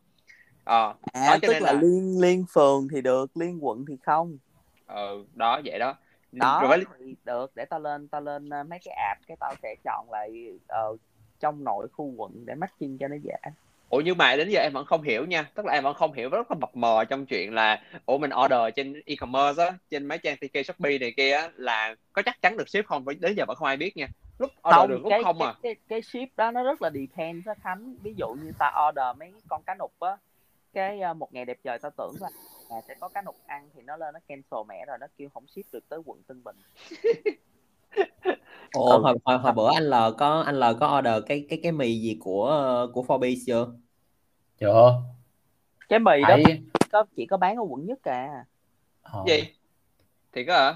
Ờ, à, đó, cho tức nên là, là liên liên phường thì được, liên quận thì không. Ừ, đó vậy đó. Đó rồi phải... thì được, để tao lên tao lên mấy cái app cái tao sẽ chọn lại uh, trong nội khu quận để matching cho nó dễ. Ủa nhưng mà đến giờ em vẫn không hiểu nha, tức là em vẫn không hiểu rất là mập mờ trong chuyện là ủa mình order trên e-commerce á, trên mấy trang tê ca Shopee này kia á, là có chắc chắn được ship không? Đến giờ vẫn không ai biết nha. Lúc order không, được lúc cái, không cái, à cái, cái ship đó nó rất là depend đó Khánh. Ví dụ như ta order mấy con cá nục á, cái một ngày đẹp trời tao tưởng là à, sẽ có cá nục ăn thì nó lên nó cancel mẹ rồi, nó kêu không ship được tới quận Tân Bình. Ủa ừ. hồi, hồi, hồi bữa anh L có anh L có order cái cái cái mì gì của của Forbes chưa? Chưa. Cái mì Đấy. đó có chỉ có bán ở quận nhất à. Ờ. Gì? Thiệt á hả?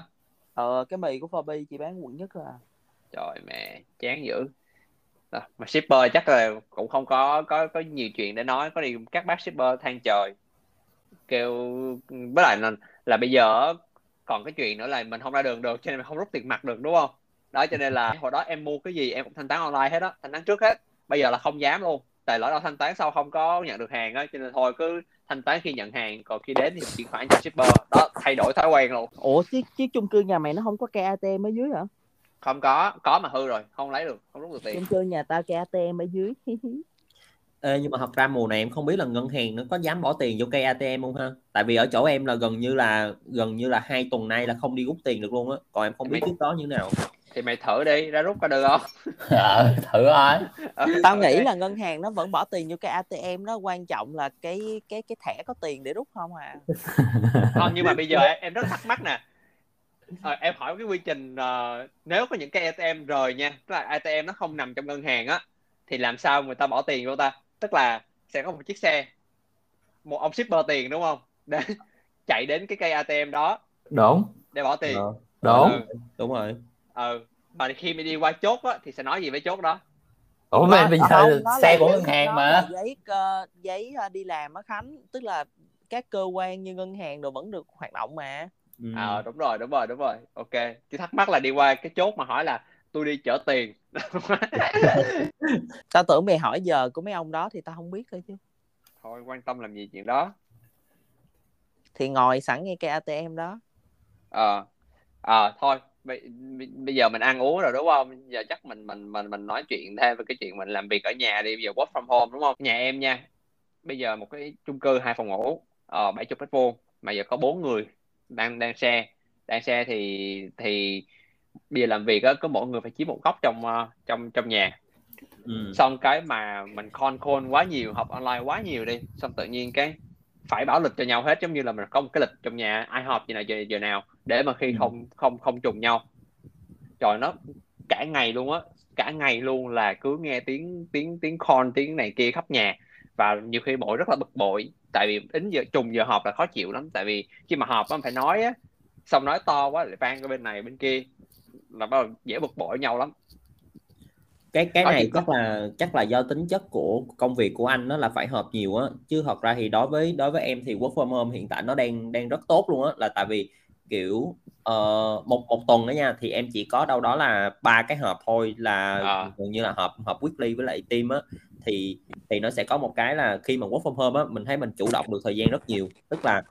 Ờ cái mì của Forbes chỉ bán ở quận nhất à. Trời mẹ, chán dữ. Đó, mà shipper chắc là cũng không có có có nhiều chuyện để nói, có đi các bác shipper than trời. Kêu với lại là, là bây giờ còn cái chuyện nữa là mình không ra đường được cho nên mình không rút tiền mặt được đúng không? Đó cho nên là hồi đó em mua cái gì em cũng thanh toán online hết á, thanh toán trước hết. Bây giờ là không dám luôn. Tại lỡ đâu thanh toán sau không có nhận được hàng á, cho nên thôi cứ thanh toán khi nhận hàng, còn khi đến thì chuyển khoản cho shipper. Đó, thay đổi thói quen luôn. Ủa chứ chứ chung cư nhà mày nó không có cây a tê em ở dưới hả? Không có, có mà hư rồi, không lấy được, không rút được tiền. Chung cư nhà tao cây a tê em ở dưới. Ê, nhưng mà thật ra mùa này em không biết là ngân hàng nó có dám bỏ tiền vô cây a tê em không ha? Tại vì ở chỗ em là gần như là gần như là hai tuần nay là không đi rút tiền được luôn á. Còn em không biết trước đó như thế nào. Thì mày thử đi, ra rút có được không? Ờ, à, thử thôi. À, tao nghĩ okay. là ngân hàng nó vẫn bỏ tiền vô cái a tê em đó, quan trọng là cái cái cái thẻ có tiền để rút không à. Không, nhưng mà bây giờ em, em rất thắc mắc nè. Ờ, em hỏi cái quy trình uh, nếu có những cái a tê em rời nha, tức là a tê em nó không nằm trong ngân hàng á, thì làm sao người ta bỏ tiền vô ta? Tức là sẽ có một chiếc xe, một ông shipper tiền đúng không? Để chạy đến cái cây a tê em đó. Đúng. Để bỏ tiền. Đúng. Đúng, ừ. Đúng rồi. Ừ, mà khi mình đi qua chốt á thì sẽ nói gì với chốt đó? Ủa mà bây giờ xe của ngân hàng mà giấy uh, giấy uh, đi làm á Khánh, tức là các cơ quan như ngân hàng đồ vẫn được hoạt động mà. Ừ. À, đúng rồi đúng rồi đúng rồi ok, cái thắc mắc là đi qua cái chốt mà hỏi là tôi đi chở tiền. Tao tưởng mày hỏi giờ của mấy ông đó thì tao không biết thôi chứ. Thôi quan tâm làm gì chuyện đó, thì ngồi sẵn ngay cái a tê em đó. Ờ à, à, thôi bây, bây giờ mình ăn uống rồi đúng không, giờ chắc mình mình mình mình nói chuyện thêm về cái chuyện mình làm việc ở nhà đi. Bây giờ work from home đúng không, nhà em nha, bây giờ một cái chung cư hai phòng ngủ ờ bảy chục mét vuông mà giờ có bốn người đang đang share đang share thì thì bây giờ làm việc á, có mỗi người phải chiếm một góc trong trong trong nhà. Ừ. Xong cái mà mình con call quá nhiều, học online quá nhiều đi, xong tự nhiên cái phải bảo lịch cho nhau hết, giống như là mình có một cái lịch trong nhà ai họp gì nào giờ, giờ nào để mà khi không không không trùng nhau. Trời, nó cả ngày luôn á, cả ngày luôn là cứ nghe tiếng tiếng tiếng call tiếng này kia khắp nhà, và nhiều khi bội rất là bực bội, tại vì đến giờ trùng giờ họp là khó chịu lắm, tại vì khi mà họp mình phải nói á, xong nói to quá lại vang cái bên này bên kia là bắt đầu dễ bực bội nhau lắm. Cái cái này chắc là chắc là do tính chất của công việc của anh nó là phải họp nhiều á, chứ thật ra thì đối với đối với em thì work from home hiện tại nó đang đang rất tốt luôn á, là tại vì kiểu uh, một một tuần đó nha thì em chỉ có đâu đó là ba cái họp thôi, là à. Gần như là họp họp weekly với lại team á, thì thì nó sẽ có một cái là khi mà work from home á, mình thấy mình chủ động được thời gian rất nhiều, tức là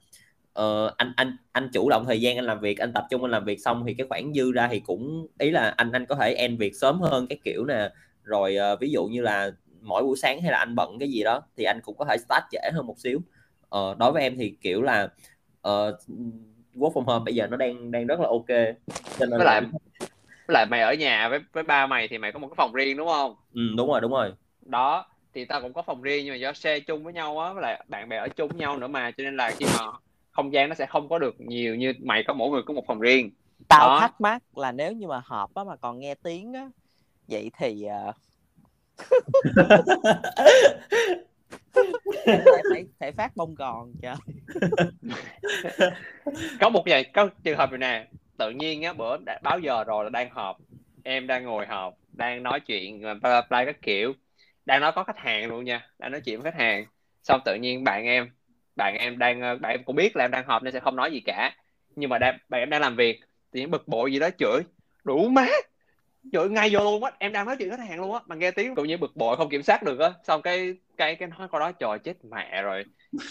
Uh, anh anh anh chủ động thời gian anh làm việc, anh tập trung anh làm việc, xong thì cái khoảng dư ra thì cũng ý là anh anh có thể end việc sớm hơn cái kiểu nè, rồi uh, ví dụ như là mỗi buổi sáng hay là anh bận cái gì đó thì anh cũng có thể start trễ hơn một xíu. Uh, đối với em thì kiểu là uh, work from home bây giờ nó đang đang rất là ok. Cho nên với lại với lại mày ở nhà với với ba mày thì mày có một cái phòng riêng đúng không? Ừ, đúng rồi đúng rồi. Đó thì tao cũng có phòng riêng, nhưng mà do share chung với nhau á, với lại bạn bè ở chung với nhau nữa mà, cho nên là khi mà không gian nó sẽ không có được nhiều như mày có mỗi người có một phòng riêng. Tao đó. Thắc mắc là nếu như mà họp á mà còn nghe tiếng á, vậy thì uh... phải, phải, phải phát bông gòn trời. Có một vậy, có trường hợp này nè, tự nhiên á bữa đã báo giờ rồi là đang họp, em đang ngồi họp, đang nói chuyện bla bla các kiểu, đang nói có khách hàng luôn nha, đang nói chuyện với khách hàng, xong tự nhiên bạn em bạn em đang bạn em cũng biết là em đang họp nên sẽ không nói gì cả, nhưng mà đang, bạn em đang làm việc thì bực bội gì đó chửi đủ má, chửi ngay vô luôn á, em đang nói chuyện khách hàng luôn á mà nghe tiếng tự nhiên bực bội không kiểm soát được á, xong cái cái cái nói câu đó trời chết mẹ rồi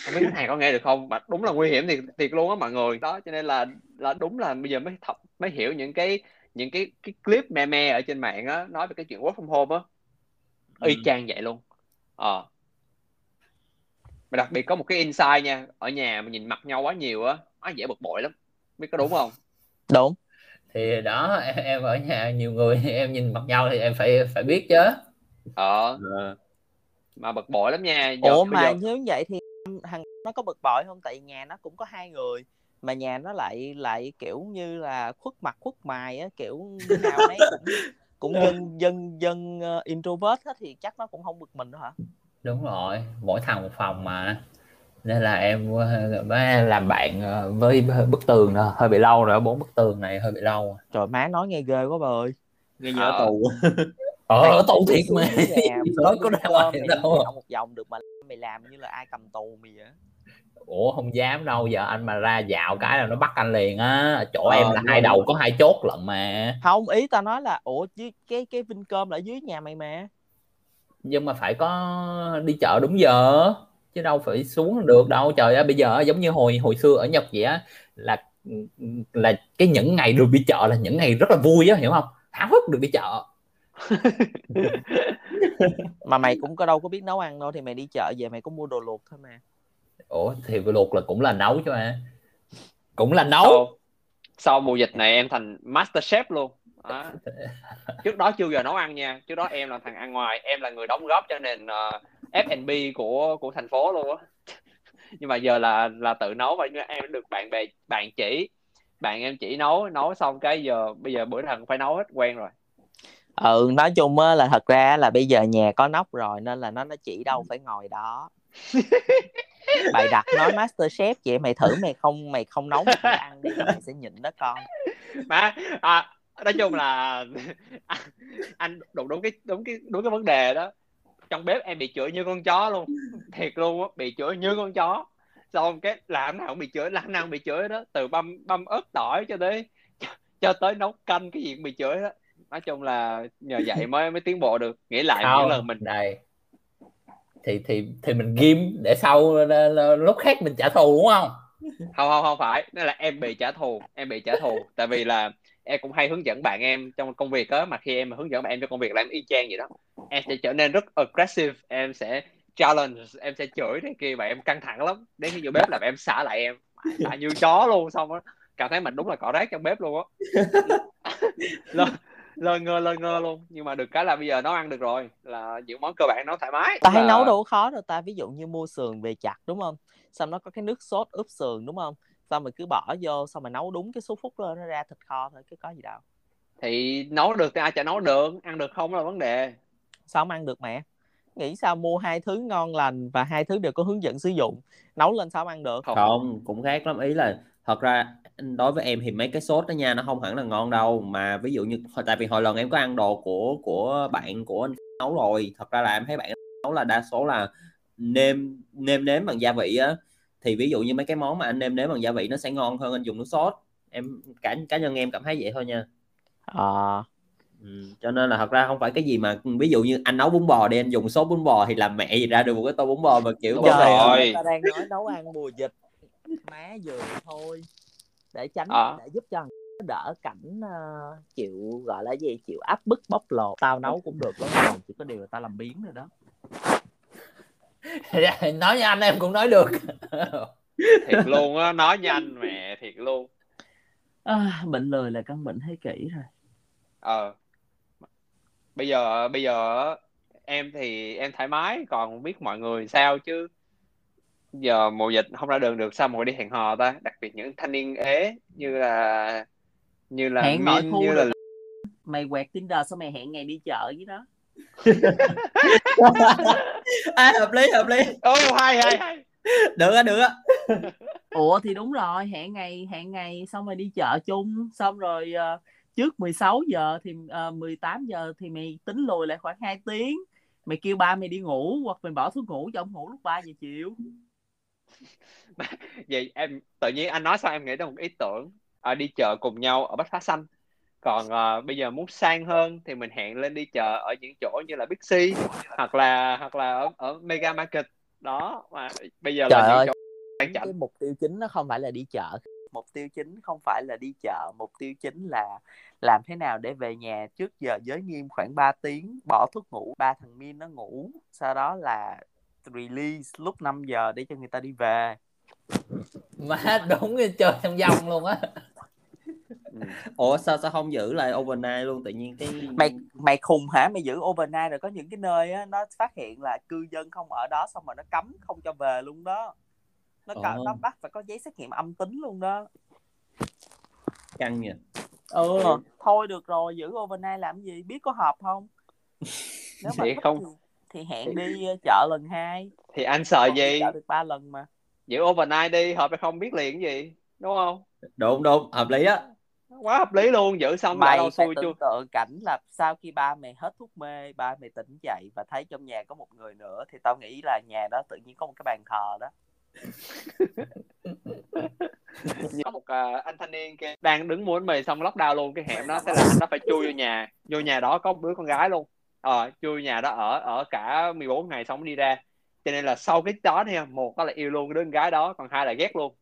không biết khách hàng có nghe được không, mà đúng là nguy hiểm thiệt, thiệt luôn á mọi người đó. Cho nên là là đúng là bây giờ mới thập, mới hiểu những cái những cái cái clip me me ở trên mạng á nói về cái chuyện work from home á, y chang vậy luôn. Ờ à. Mà đặc biệt có một cái insight nha, ở nhà mà nhìn mặt nhau quá nhiều á, nó dễ bực bội lắm, biết có đúng không? Đúng. Thì đó, em, em ở nhà nhiều người em nhìn mặt nhau thì em phải phải biết chứ. Ờ. À. Mà bực bội lắm nha. Giờ, ủa mà giờ... nếu vậy thì thằng nó có bực bội không? Tại vì nhà nó cũng có hai người, mà nhà nó lại lại kiểu như là khuất mặt khuất mày á, kiểu nào nấy cũng cũng dân dân dân uh, introvert hết thì chắc nó cũng không bực mình đâu hả? Đúng rồi, mỗi thằng một phòng mà, nên là em mới làm bạn với bức tường đó. Hơi bị lâu rồi, bốn bức tường này hơi bị lâu. Trời má nói nghe ghê quá bà ơi, nghe như ờ. ở tù. Ờ ở tù thiệt mà, nói có ra ngoài đâu một vòng được mà mày làm như là ai cầm tù mày vậy. Ủa không dám đâu, giờ anh mà ra dạo cái là nó bắt anh liền á. Chỗ ờ, em là hai đầu có hai chốt lận mà. Không, ý tao nói là ủa chứ cái cái Vincom là ở dưới nhà mày mà. Nhưng mà phải có đi chợ đúng giờ chứ đâu phải xuống được đâu. Trời ơi, bây giờ giống như hồi hồi xưa ở Nhật vậy á, là là cái những ngày được đi chợ là những ngày rất là vui á, hiểu không? Háo hức được đi chợ. Mà mày cũng có đâu có biết nấu ăn đâu, thì mày đi chợ về mày cũng mua đồ luộc thôi mà. Ủa thì luộc là cũng là nấu chứ mà. Cũng là nấu. Sau, sau mùa dịch này em thành MasterChef luôn. À, trước đó chưa giờ nấu ăn nha, trước đó em là thằng ăn ngoài, em là người đóng góp cho nền uh, ép and bê của của thành phố luôn á. Nhưng mà giờ là là tự nấu, và em được bạn bè bạn chỉ bạn em chỉ nấu nấu xong cái giờ bây giờ bữa thằng phải nấu hết quen rồi. Ừ, nói chung á là thật ra là bây giờ nhà có nóc rồi nên là nó nó chỉ đâu phải ngồi đó. Bài đặt nói MasterChef vậy, mày thử mày không mày không nấu mày không ăn đi, mày sẽ nhịn đó con. Mà à, nói chung là anh đúng, đúng cái đúng cái đúng cái vấn đề đó. Trong bếp em bị chửi như con chó luôn, thiệt luôn á, bị chửi như con chó. xong cái làm nào cũng bị chửi, làm nào cũng bị chửi đó, từ băm băm ớt tỏi cho tới cho, cho tới nấu canh cái gì cũng bị chửi đó. Nói chung là nhờ vậy mới mới tiến bộ được. Nghĩ lại mỗi lần mình này thì thì thì mình ghim để sau lúc khác mình trả thù đúng không? Không không không phải, nó là em bị trả thù, em bị trả thù tại vì là em cũng hay hướng dẫn bạn em trong công việc đó, mà khi em hướng dẫn bạn em trong công việc là em y chang vậy đó. Em sẽ trở nên rất aggressive, em sẽ challenge, em sẽ chửi thế kia, mà em căng thẳng lắm. Đến khi vô bếp là em xả lại, em xả như chó luôn, xong á cảm thấy mình đúng là cỏ rác trong bếp luôn á. Lơ ngơ lơ ngơ luôn. Nhưng mà được cái là bây giờ nấu ăn được rồi, là những món cơ bản nấu thoải mái. Ta hay là... nấu đâu khó đâu ta. Ví dụ như mua sườn về chặt đúng không, xong nó có cái nước sốt ướp sườn đúng không, xong mình cứ bỏ vô, xong mình nấu đúng cái số phút lên nó ra thịt kho thôi, chứ có gì đâu. Thì nấu được thì ai chả nấu được, ăn được không là vấn đề. Sao không ăn được mẹ? Nghĩ sao mua hai thứ ngon lành và hai thứ đều có hướng dẫn sử dụng, nấu lên sao không ăn được? Không, không cũng khác lắm. Ý là thật ra đối với em thì mấy cái sốt đó nha, nó không hẳn là ngon đâu, mà ví dụ như tại vì hồi lần em có ăn đồ của của bạn của anh nấu rồi, thật ra là em thấy bạn nấu là đa số là nêm nêm nếm bằng gia vị á, thì ví dụ như mấy cái món mà anh nêm nếm bằng gia vị nó sẽ ngon hơn anh dùng nước sốt. Em cả cá nhân em cảm thấy vậy thôi nha. À ừ, cho nên là thật ra không phải cái gì mà ví dụ như anh nấu bún bò đi, anh dùng sốt bún bò thì làm mẹ gì ra được một cái tô bún bò mà kiểu bún bò. Ta đang nói nấu ăn mùa dịch má vừa thôi, để tránh à. để giúp cho đỡ cảnh uh, chịu gọi là gì, chịu áp bức bóc lột. Tao nấu cũng được lắm rồi, chỉ có điều là tao làm biếng rồi đó. Nói với anh em cũng nói được. Thiệt luôn á, nói với anh mẹ thiệt luôn. À, bệnh lười là căn bệnh thế kỷ rồi. Ờ. Bây giờ bây giờ em thì em thoải mái, còn biết mọi người sao chứ. Giờ mùa dịch không ra đường được sao mà đi hẹn hò ta, đặc biệt những thanh niên ế như là như là hẹn nội thu như là... mày quẹt Tinder sao mày hẹn ngày đi chợ với đó. À, hợp lý hợp lý. Ôi hay hay hay. Được á được á. Ủa thì đúng rồi, hẹn ngày hẹn ngày xong rồi đi chợ chung, xong rồi uh, trước mười sáu giờ thì uh, mười tám giờ thì mày tính lùi lại khoảng hai tiếng. Mày kêu ba mày đi ngủ hoặc mày bỏ thuốc ngủ cho ông ngủ lúc ba giờ chiều. Vậy em tự nhiên anh nói sao em nghĩ đến một ý tưởng à, đi chợ cùng nhau ở Bách Hóa Xanh. Còn à, bây giờ muốn sang hơn thì mình hẹn lên đi chợ ở những chỗ như là Big C hoặc là hoặc là ở, ở Mega Market đó. Mà bây giờ trời là ơi, những chỗ... cái mục tiêu chính nó không phải là đi chợ, mục tiêu chính không phải là đi chợ, mục tiêu chính là làm thế nào để về nhà trước giờ giới nghiêm khoảng ba tiếng, bỏ thuốc ngủ ba thằng min nó ngủ, sau đó là release lúc năm giờ để cho người ta đi về. Má đúng như trời trong vòng luôn á. Ủa sao sao không giữ lại overnight luôn, tự nhiên cái mày mày khùng hả? Mày giữ overnight rồi có những cái nơi á, nó phát hiện là cư dân không ở đó, xong rồi nó cấm không cho về luôn đó. Nó, cả, nó bắt phải có giấy xét nghiệm âm tính luôn đó. Căng nhỉ. Ừ, ừ. Thôi được rồi, giữ overnight làm gì, biết có họp không? Nếu mà không thì, thì hẹn đi chợ lần hai. Thì anh sợ gì? Chợ được ba lần mà. Giữ overnight đi, họp hay không biết liền cái gì, đúng không? Đúng đúng, hợp lý á. Quá hợp lý luôn, giữ xong mày đâu xui tưởng tượng cảnh là sau khi ba mày hết thuốc mê, ba mày tỉnh dậy và thấy trong nhà có một người nữa, thì tao nghĩ là nhà đó tự nhiên có một cái bàn thờ đó. Có một uh, anh thanh niên kia đang đứng mua bánh mì xong lockdown luôn, cái hẻm nó sẽ là nó phải chui vô nhà, vô nhà đó có một đứa con gái luôn, ờ chui nhà đó ở ở cả mười bốn ngày xong đi ra, cho nên là sau cái đó thì một đó là yêu luôn cái đứa con gái đó, còn hai là ghét luôn,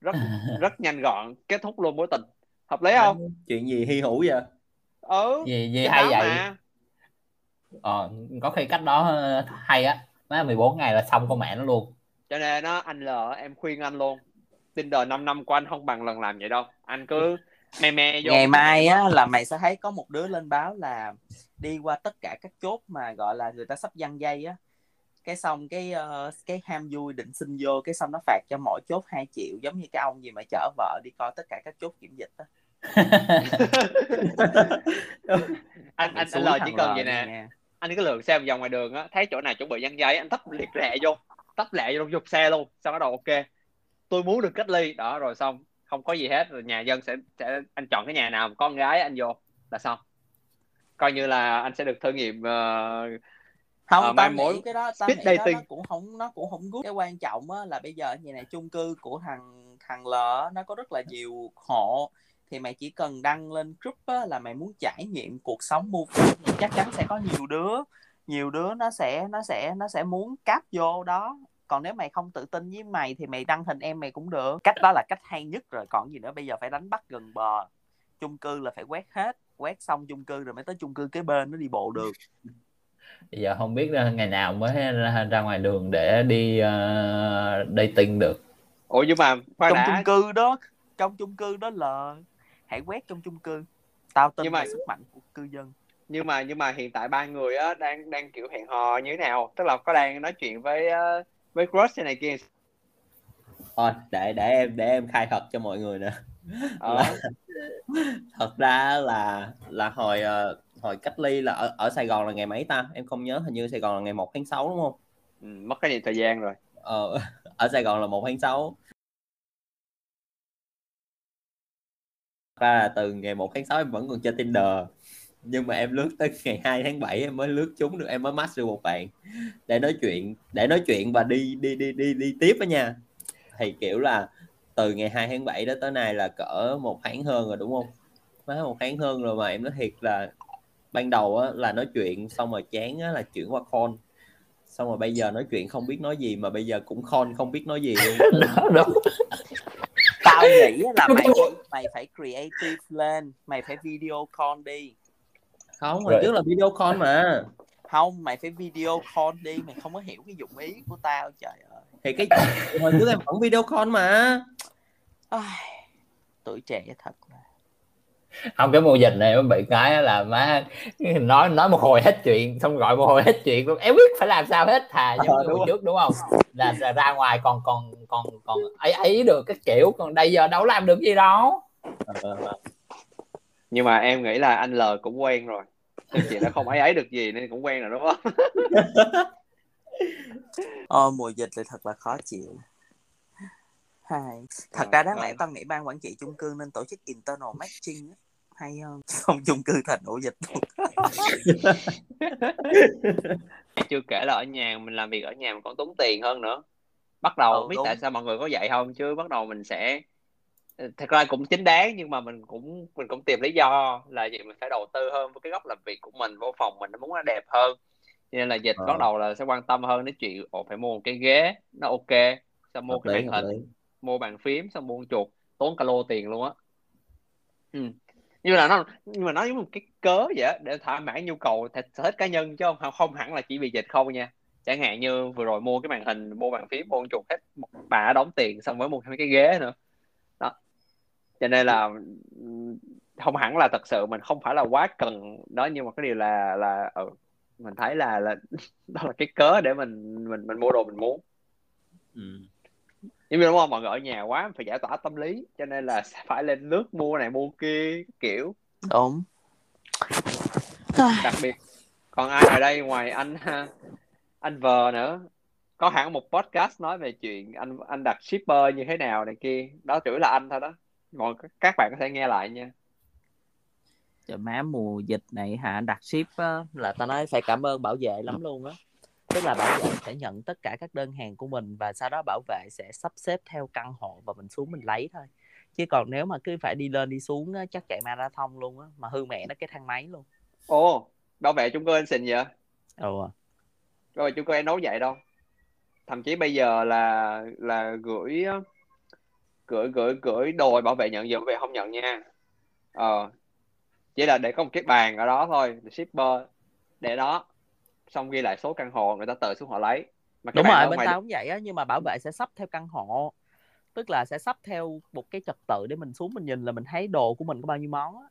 rất rất nhanh gọn kết thúc luôn mối tình. Hợp lý không? Chuyện gì hy hữu vậy? Ừ gì gì hay vậy mà. Ờ có khi cách đó hay á, má mười bốn ngày là xong con mẹ nó luôn. Cho nên đó, anh L, em khuyên anh luôn, Tinder năm năm của anh không bằng lần làm vậy đâu. Anh cứ me me vô. Ngày mai á, là mày sẽ thấy có một đứa lên báo là đi qua tất cả các chốt mà gọi là người ta sắp giăng dây á. Cái xong cái cái ham vui định xin vô, cái xong nó phạt cho mỗi chốt hai triệu. Giống như cái ông gì mà chở vợ đi coi tất cả các chốt kiểm dịch á. anh, anh, anh L chỉ cần vậy nè nha. Anh cứ lượn xe một vòng ngoài đường á, thấy chỗ nào chuẩn bị giăng dây, anh thấp liệt rẹ vô, tấp lẹ vô dục xe luôn, xong bắt đầu ok tôi muốn được cách ly đó, rồi xong không có gì hết rồi, nhà dân sẽ, sẽ anh chọn cái nhà nào mà con gái anh vô là xong, coi như là anh sẽ được thử nghiệm uh, Không, à, tao nghĩ mỗi... cái đó, tao Bít nghĩ đó nó cũng không, nó cũng không good. Cái quan trọng á, là bây giờ như này, chung cư của thằng thằng L nó có rất là nhiều hộ, thì mày chỉ cần đăng lên group á, là mày muốn trải nghiệm cuộc sống mua phòng, chắc chắn sẽ có nhiều đứa, nhiều đứa nó sẽ nó sẽ nó sẽ muốn cáp vô đó. Còn nếu mày không tự tin với mày thì mày đăng hình em mày cũng được. Cách đó là cách hay nhất rồi, còn gì nữa. Bây giờ phải đánh bắt gần bờ. Chung cư là phải quét hết, quét xong chung cư rồi mới tới chung cư kế bên nó đi bộ được. Bây giờ không biết ngày nào mới ra ngoài đường để đi uh, dating được. Ủa nhưng mà trong đã... chung cư đó, trong chung cư đó là hãy quét trong chung cư. Tao tin vào sức mạnh của cư dân. Nhưng mà nhưng mà hiện tại ba người á đang đang kiểu hẹn hò như thế nào? Tức là có đang nói chuyện với uh, với crush này kia. Thôi để để em để em khai thật cho mọi người nè. Ờ. Là, thật ra là là hồi uh, hồi cách ly là ở, ở Sài Gòn là ngày mấy ta? Em không nhớ, hình như Sài Gòn là ngày một tháng sáu đúng không? Ừ, mất cái gì thời gian rồi. Ờ, ở Sài Gòn là một tháng sáu. Thật ra là từ ngày một tháng sáu em vẫn còn chơi Tinder. Nhưng mà em lướt tới ngày hai tháng bảy em mới lướt trúng được, em mới match được một bạn để nói chuyện, để nói chuyện và đi đi đi đi đi tiếp đó nha. Thì kiểu là từ ngày hai tháng bảy đó tới nay là cỡ một tháng hơn rồi đúng không? Má một tháng hơn rồi mà em nói thiệt là ban đầu á là nói chuyện xong rồi chán á là chuyển qua call. Xong rồi bây giờ nói chuyện không biết nói gì mà bây giờ cũng call không biết nói gì luôn. Đúng. Tao nghĩ là mày mày phải creative lên, mày phải video call đi. Không, hồi trước là video call mà. Không, mày phải video call đi, mày không có hiểu cái dụng ý của tao, trời ơi. Thì cái hồi trước em vẫn video call mà. À, tuổi trẻ thật là. Không, cái mô dịch này nó bị cái là má nói nói một hồi hết chuyện, xong gọi một hồi hết chuyện luôn. Em biết phải làm sao hết, thà giống ờ, như hồi trước đúng không? Là, là ra ngoài còn còn còn còn ấy ấy được cái kiểu, còn đây giờ đâu làm được gì đâu. Ờ. Nhưng mà em nghĩ là anh L cũng quen rồi. Cái chuyện nó không ấy ấy được gì nên cũng quen rồi đúng không? Ô, mùa dịch thì thật là khó chịu. Hay. Thật ra đáng lẽ tao nghĩ ban quản trị chung cư nên tổ chức internal matching đó. Hay hơn. Không chung cư thành ổ dịch. Chưa kể là ở nhà mình làm việc ở nhà mình còn tốn tiền hơn nữa. Bắt đầu ừ, biết đúng. Tại sao mọi người có vậy không? Chứ bắt đầu mình sẽ thật ra cũng chính đáng nhưng mà mình cũng mình cũng tìm lý do là vậy, mình phải đầu tư hơn với cái góc làm việc của mình, vô phòng mình nó muốn nó đẹp hơn. Cho nên là dịch bắt à. đầu là sẽ quan tâm hơn đến chuyện ồ phải mua một cái ghế nó ok, xong mua cái màn hình, mua bàn phím, xong mua chuột, tốn calo tiền luôn á. Ừ. Nhưng là nó nhưng mà nó giống một cái cớ vậy á để thỏa mãn nhu cầu sở thích cá nhân chứ không không hẳn là chỉ vì dịch không nha. Chẳng hạn như vừa rồi mua cái màn hình, mua bàn phím, mua chuột hết một bà đóng tiền xong mới mua thêm cái ghế nữa. Cho nên là không hẳn là thật sự mình không phải là quá cần đó, nhưng mà cái điều là là ừ, mình thấy là là đó là cái cớ để mình mình mình mua đồ mình muốn. Ừ. Nhưng mà đúng không, mọi người ở nhà quá phải giải tỏa tâm lý cho nên là phải lên lướt mua này mua kia kiểu. Đúng. Đặc biệt còn ai ở đây ngoài anh anh vờ nữa. Có hẳn một podcast nói về chuyện anh anh đặt shipper như thế nào này kia, đó chủ yếu là anh thôi đó. Mọi các bạn có thể nghe lại nha. Trời má, mùa dịch này hả, đặt ship á, là tao nói phải cảm ơn bảo vệ lắm luôn á. Tức là bảo vệ sẽ nhận tất cả các đơn hàng của mình và sau đó bảo vệ sẽ sắp xếp theo căn hộ và mình xuống mình lấy thôi. Chứ còn nếu mà cứ phải đi lên đi xuống á, chắc chạy marathon luôn á, mà hư mẹ nó cái thang máy luôn. Ồ, bảo vệ chung cư anh xịn vậy? Ừ. Rồi chung cư em nấu vậy đâu. Thậm chí bây giờ là là gửi gửi gửi gửi đồ bảo vệ nhận, giờ bảo vệ không nhận nha. Ờ, chỉ là để có một cái bàn ở đó thôi, shipper để đó xong ghi lại số căn hộ người ta tự xuống họ lấy. Mà đúng rồi, bên tao cũng vậy á, nhưng mà bảo vệ sẽ sắp theo căn hộ, tức là sẽ sắp theo một cái trật tự để mình xuống mình nhìn là mình thấy đồ của mình có bao nhiêu món á.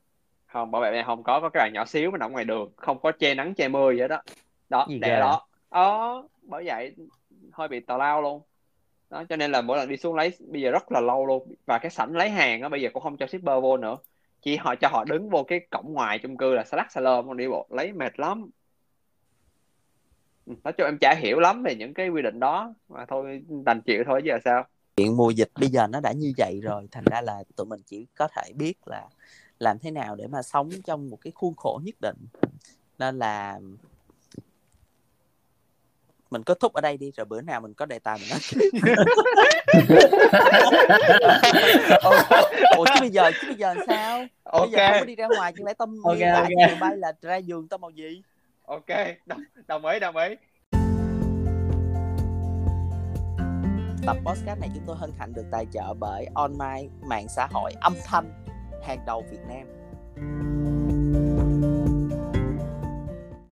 Không, bảo vệ này không có có cái bàn nhỏ xíu mà nằm ngoài đường, không có che nắng che mưa vậy đó đó gì để kìa. Đó ờ bởi vậy hơi bị tào lao luôn đó, cho nên là mỗi lần đi xuống lấy bây giờ rất là lâu luôn. Và cái sảnh lấy hàng á bây giờ cũng không cho shipper vô nữa, chỉ họ cho họ đứng vô cái cổng ngoài chung cư là salad salon không đi bộ lấy, mệt lắm. Nói chung em chả hiểu lắm về những cái quy định đó mà thôi, đành chịu thôi chứ giờ sao. Chuyện mùa dịch bây giờ nó đã như vậy rồi, thành ra là tụi mình chỉ có thể biết là làm thế nào để mà sống trong một cái khuôn khổ nhất định. Nên là mình kết thúc ở đây đi, rồi bữa nào mình có đề tài mình nói. Ủa, ủa chứ bây giờ chứ bây giờ sao? Bây okay. giờ không có đi ra ngoài chứ lấy tâm okay, okay. chiều bay là ra giường tâm màu gì? Ok, đồng, đồng ý, đồng ý. Tập podcast này chúng tôi hân hạnh được tài trợ bởi online mạng xã hội âm thanh hàng đầu Việt Nam.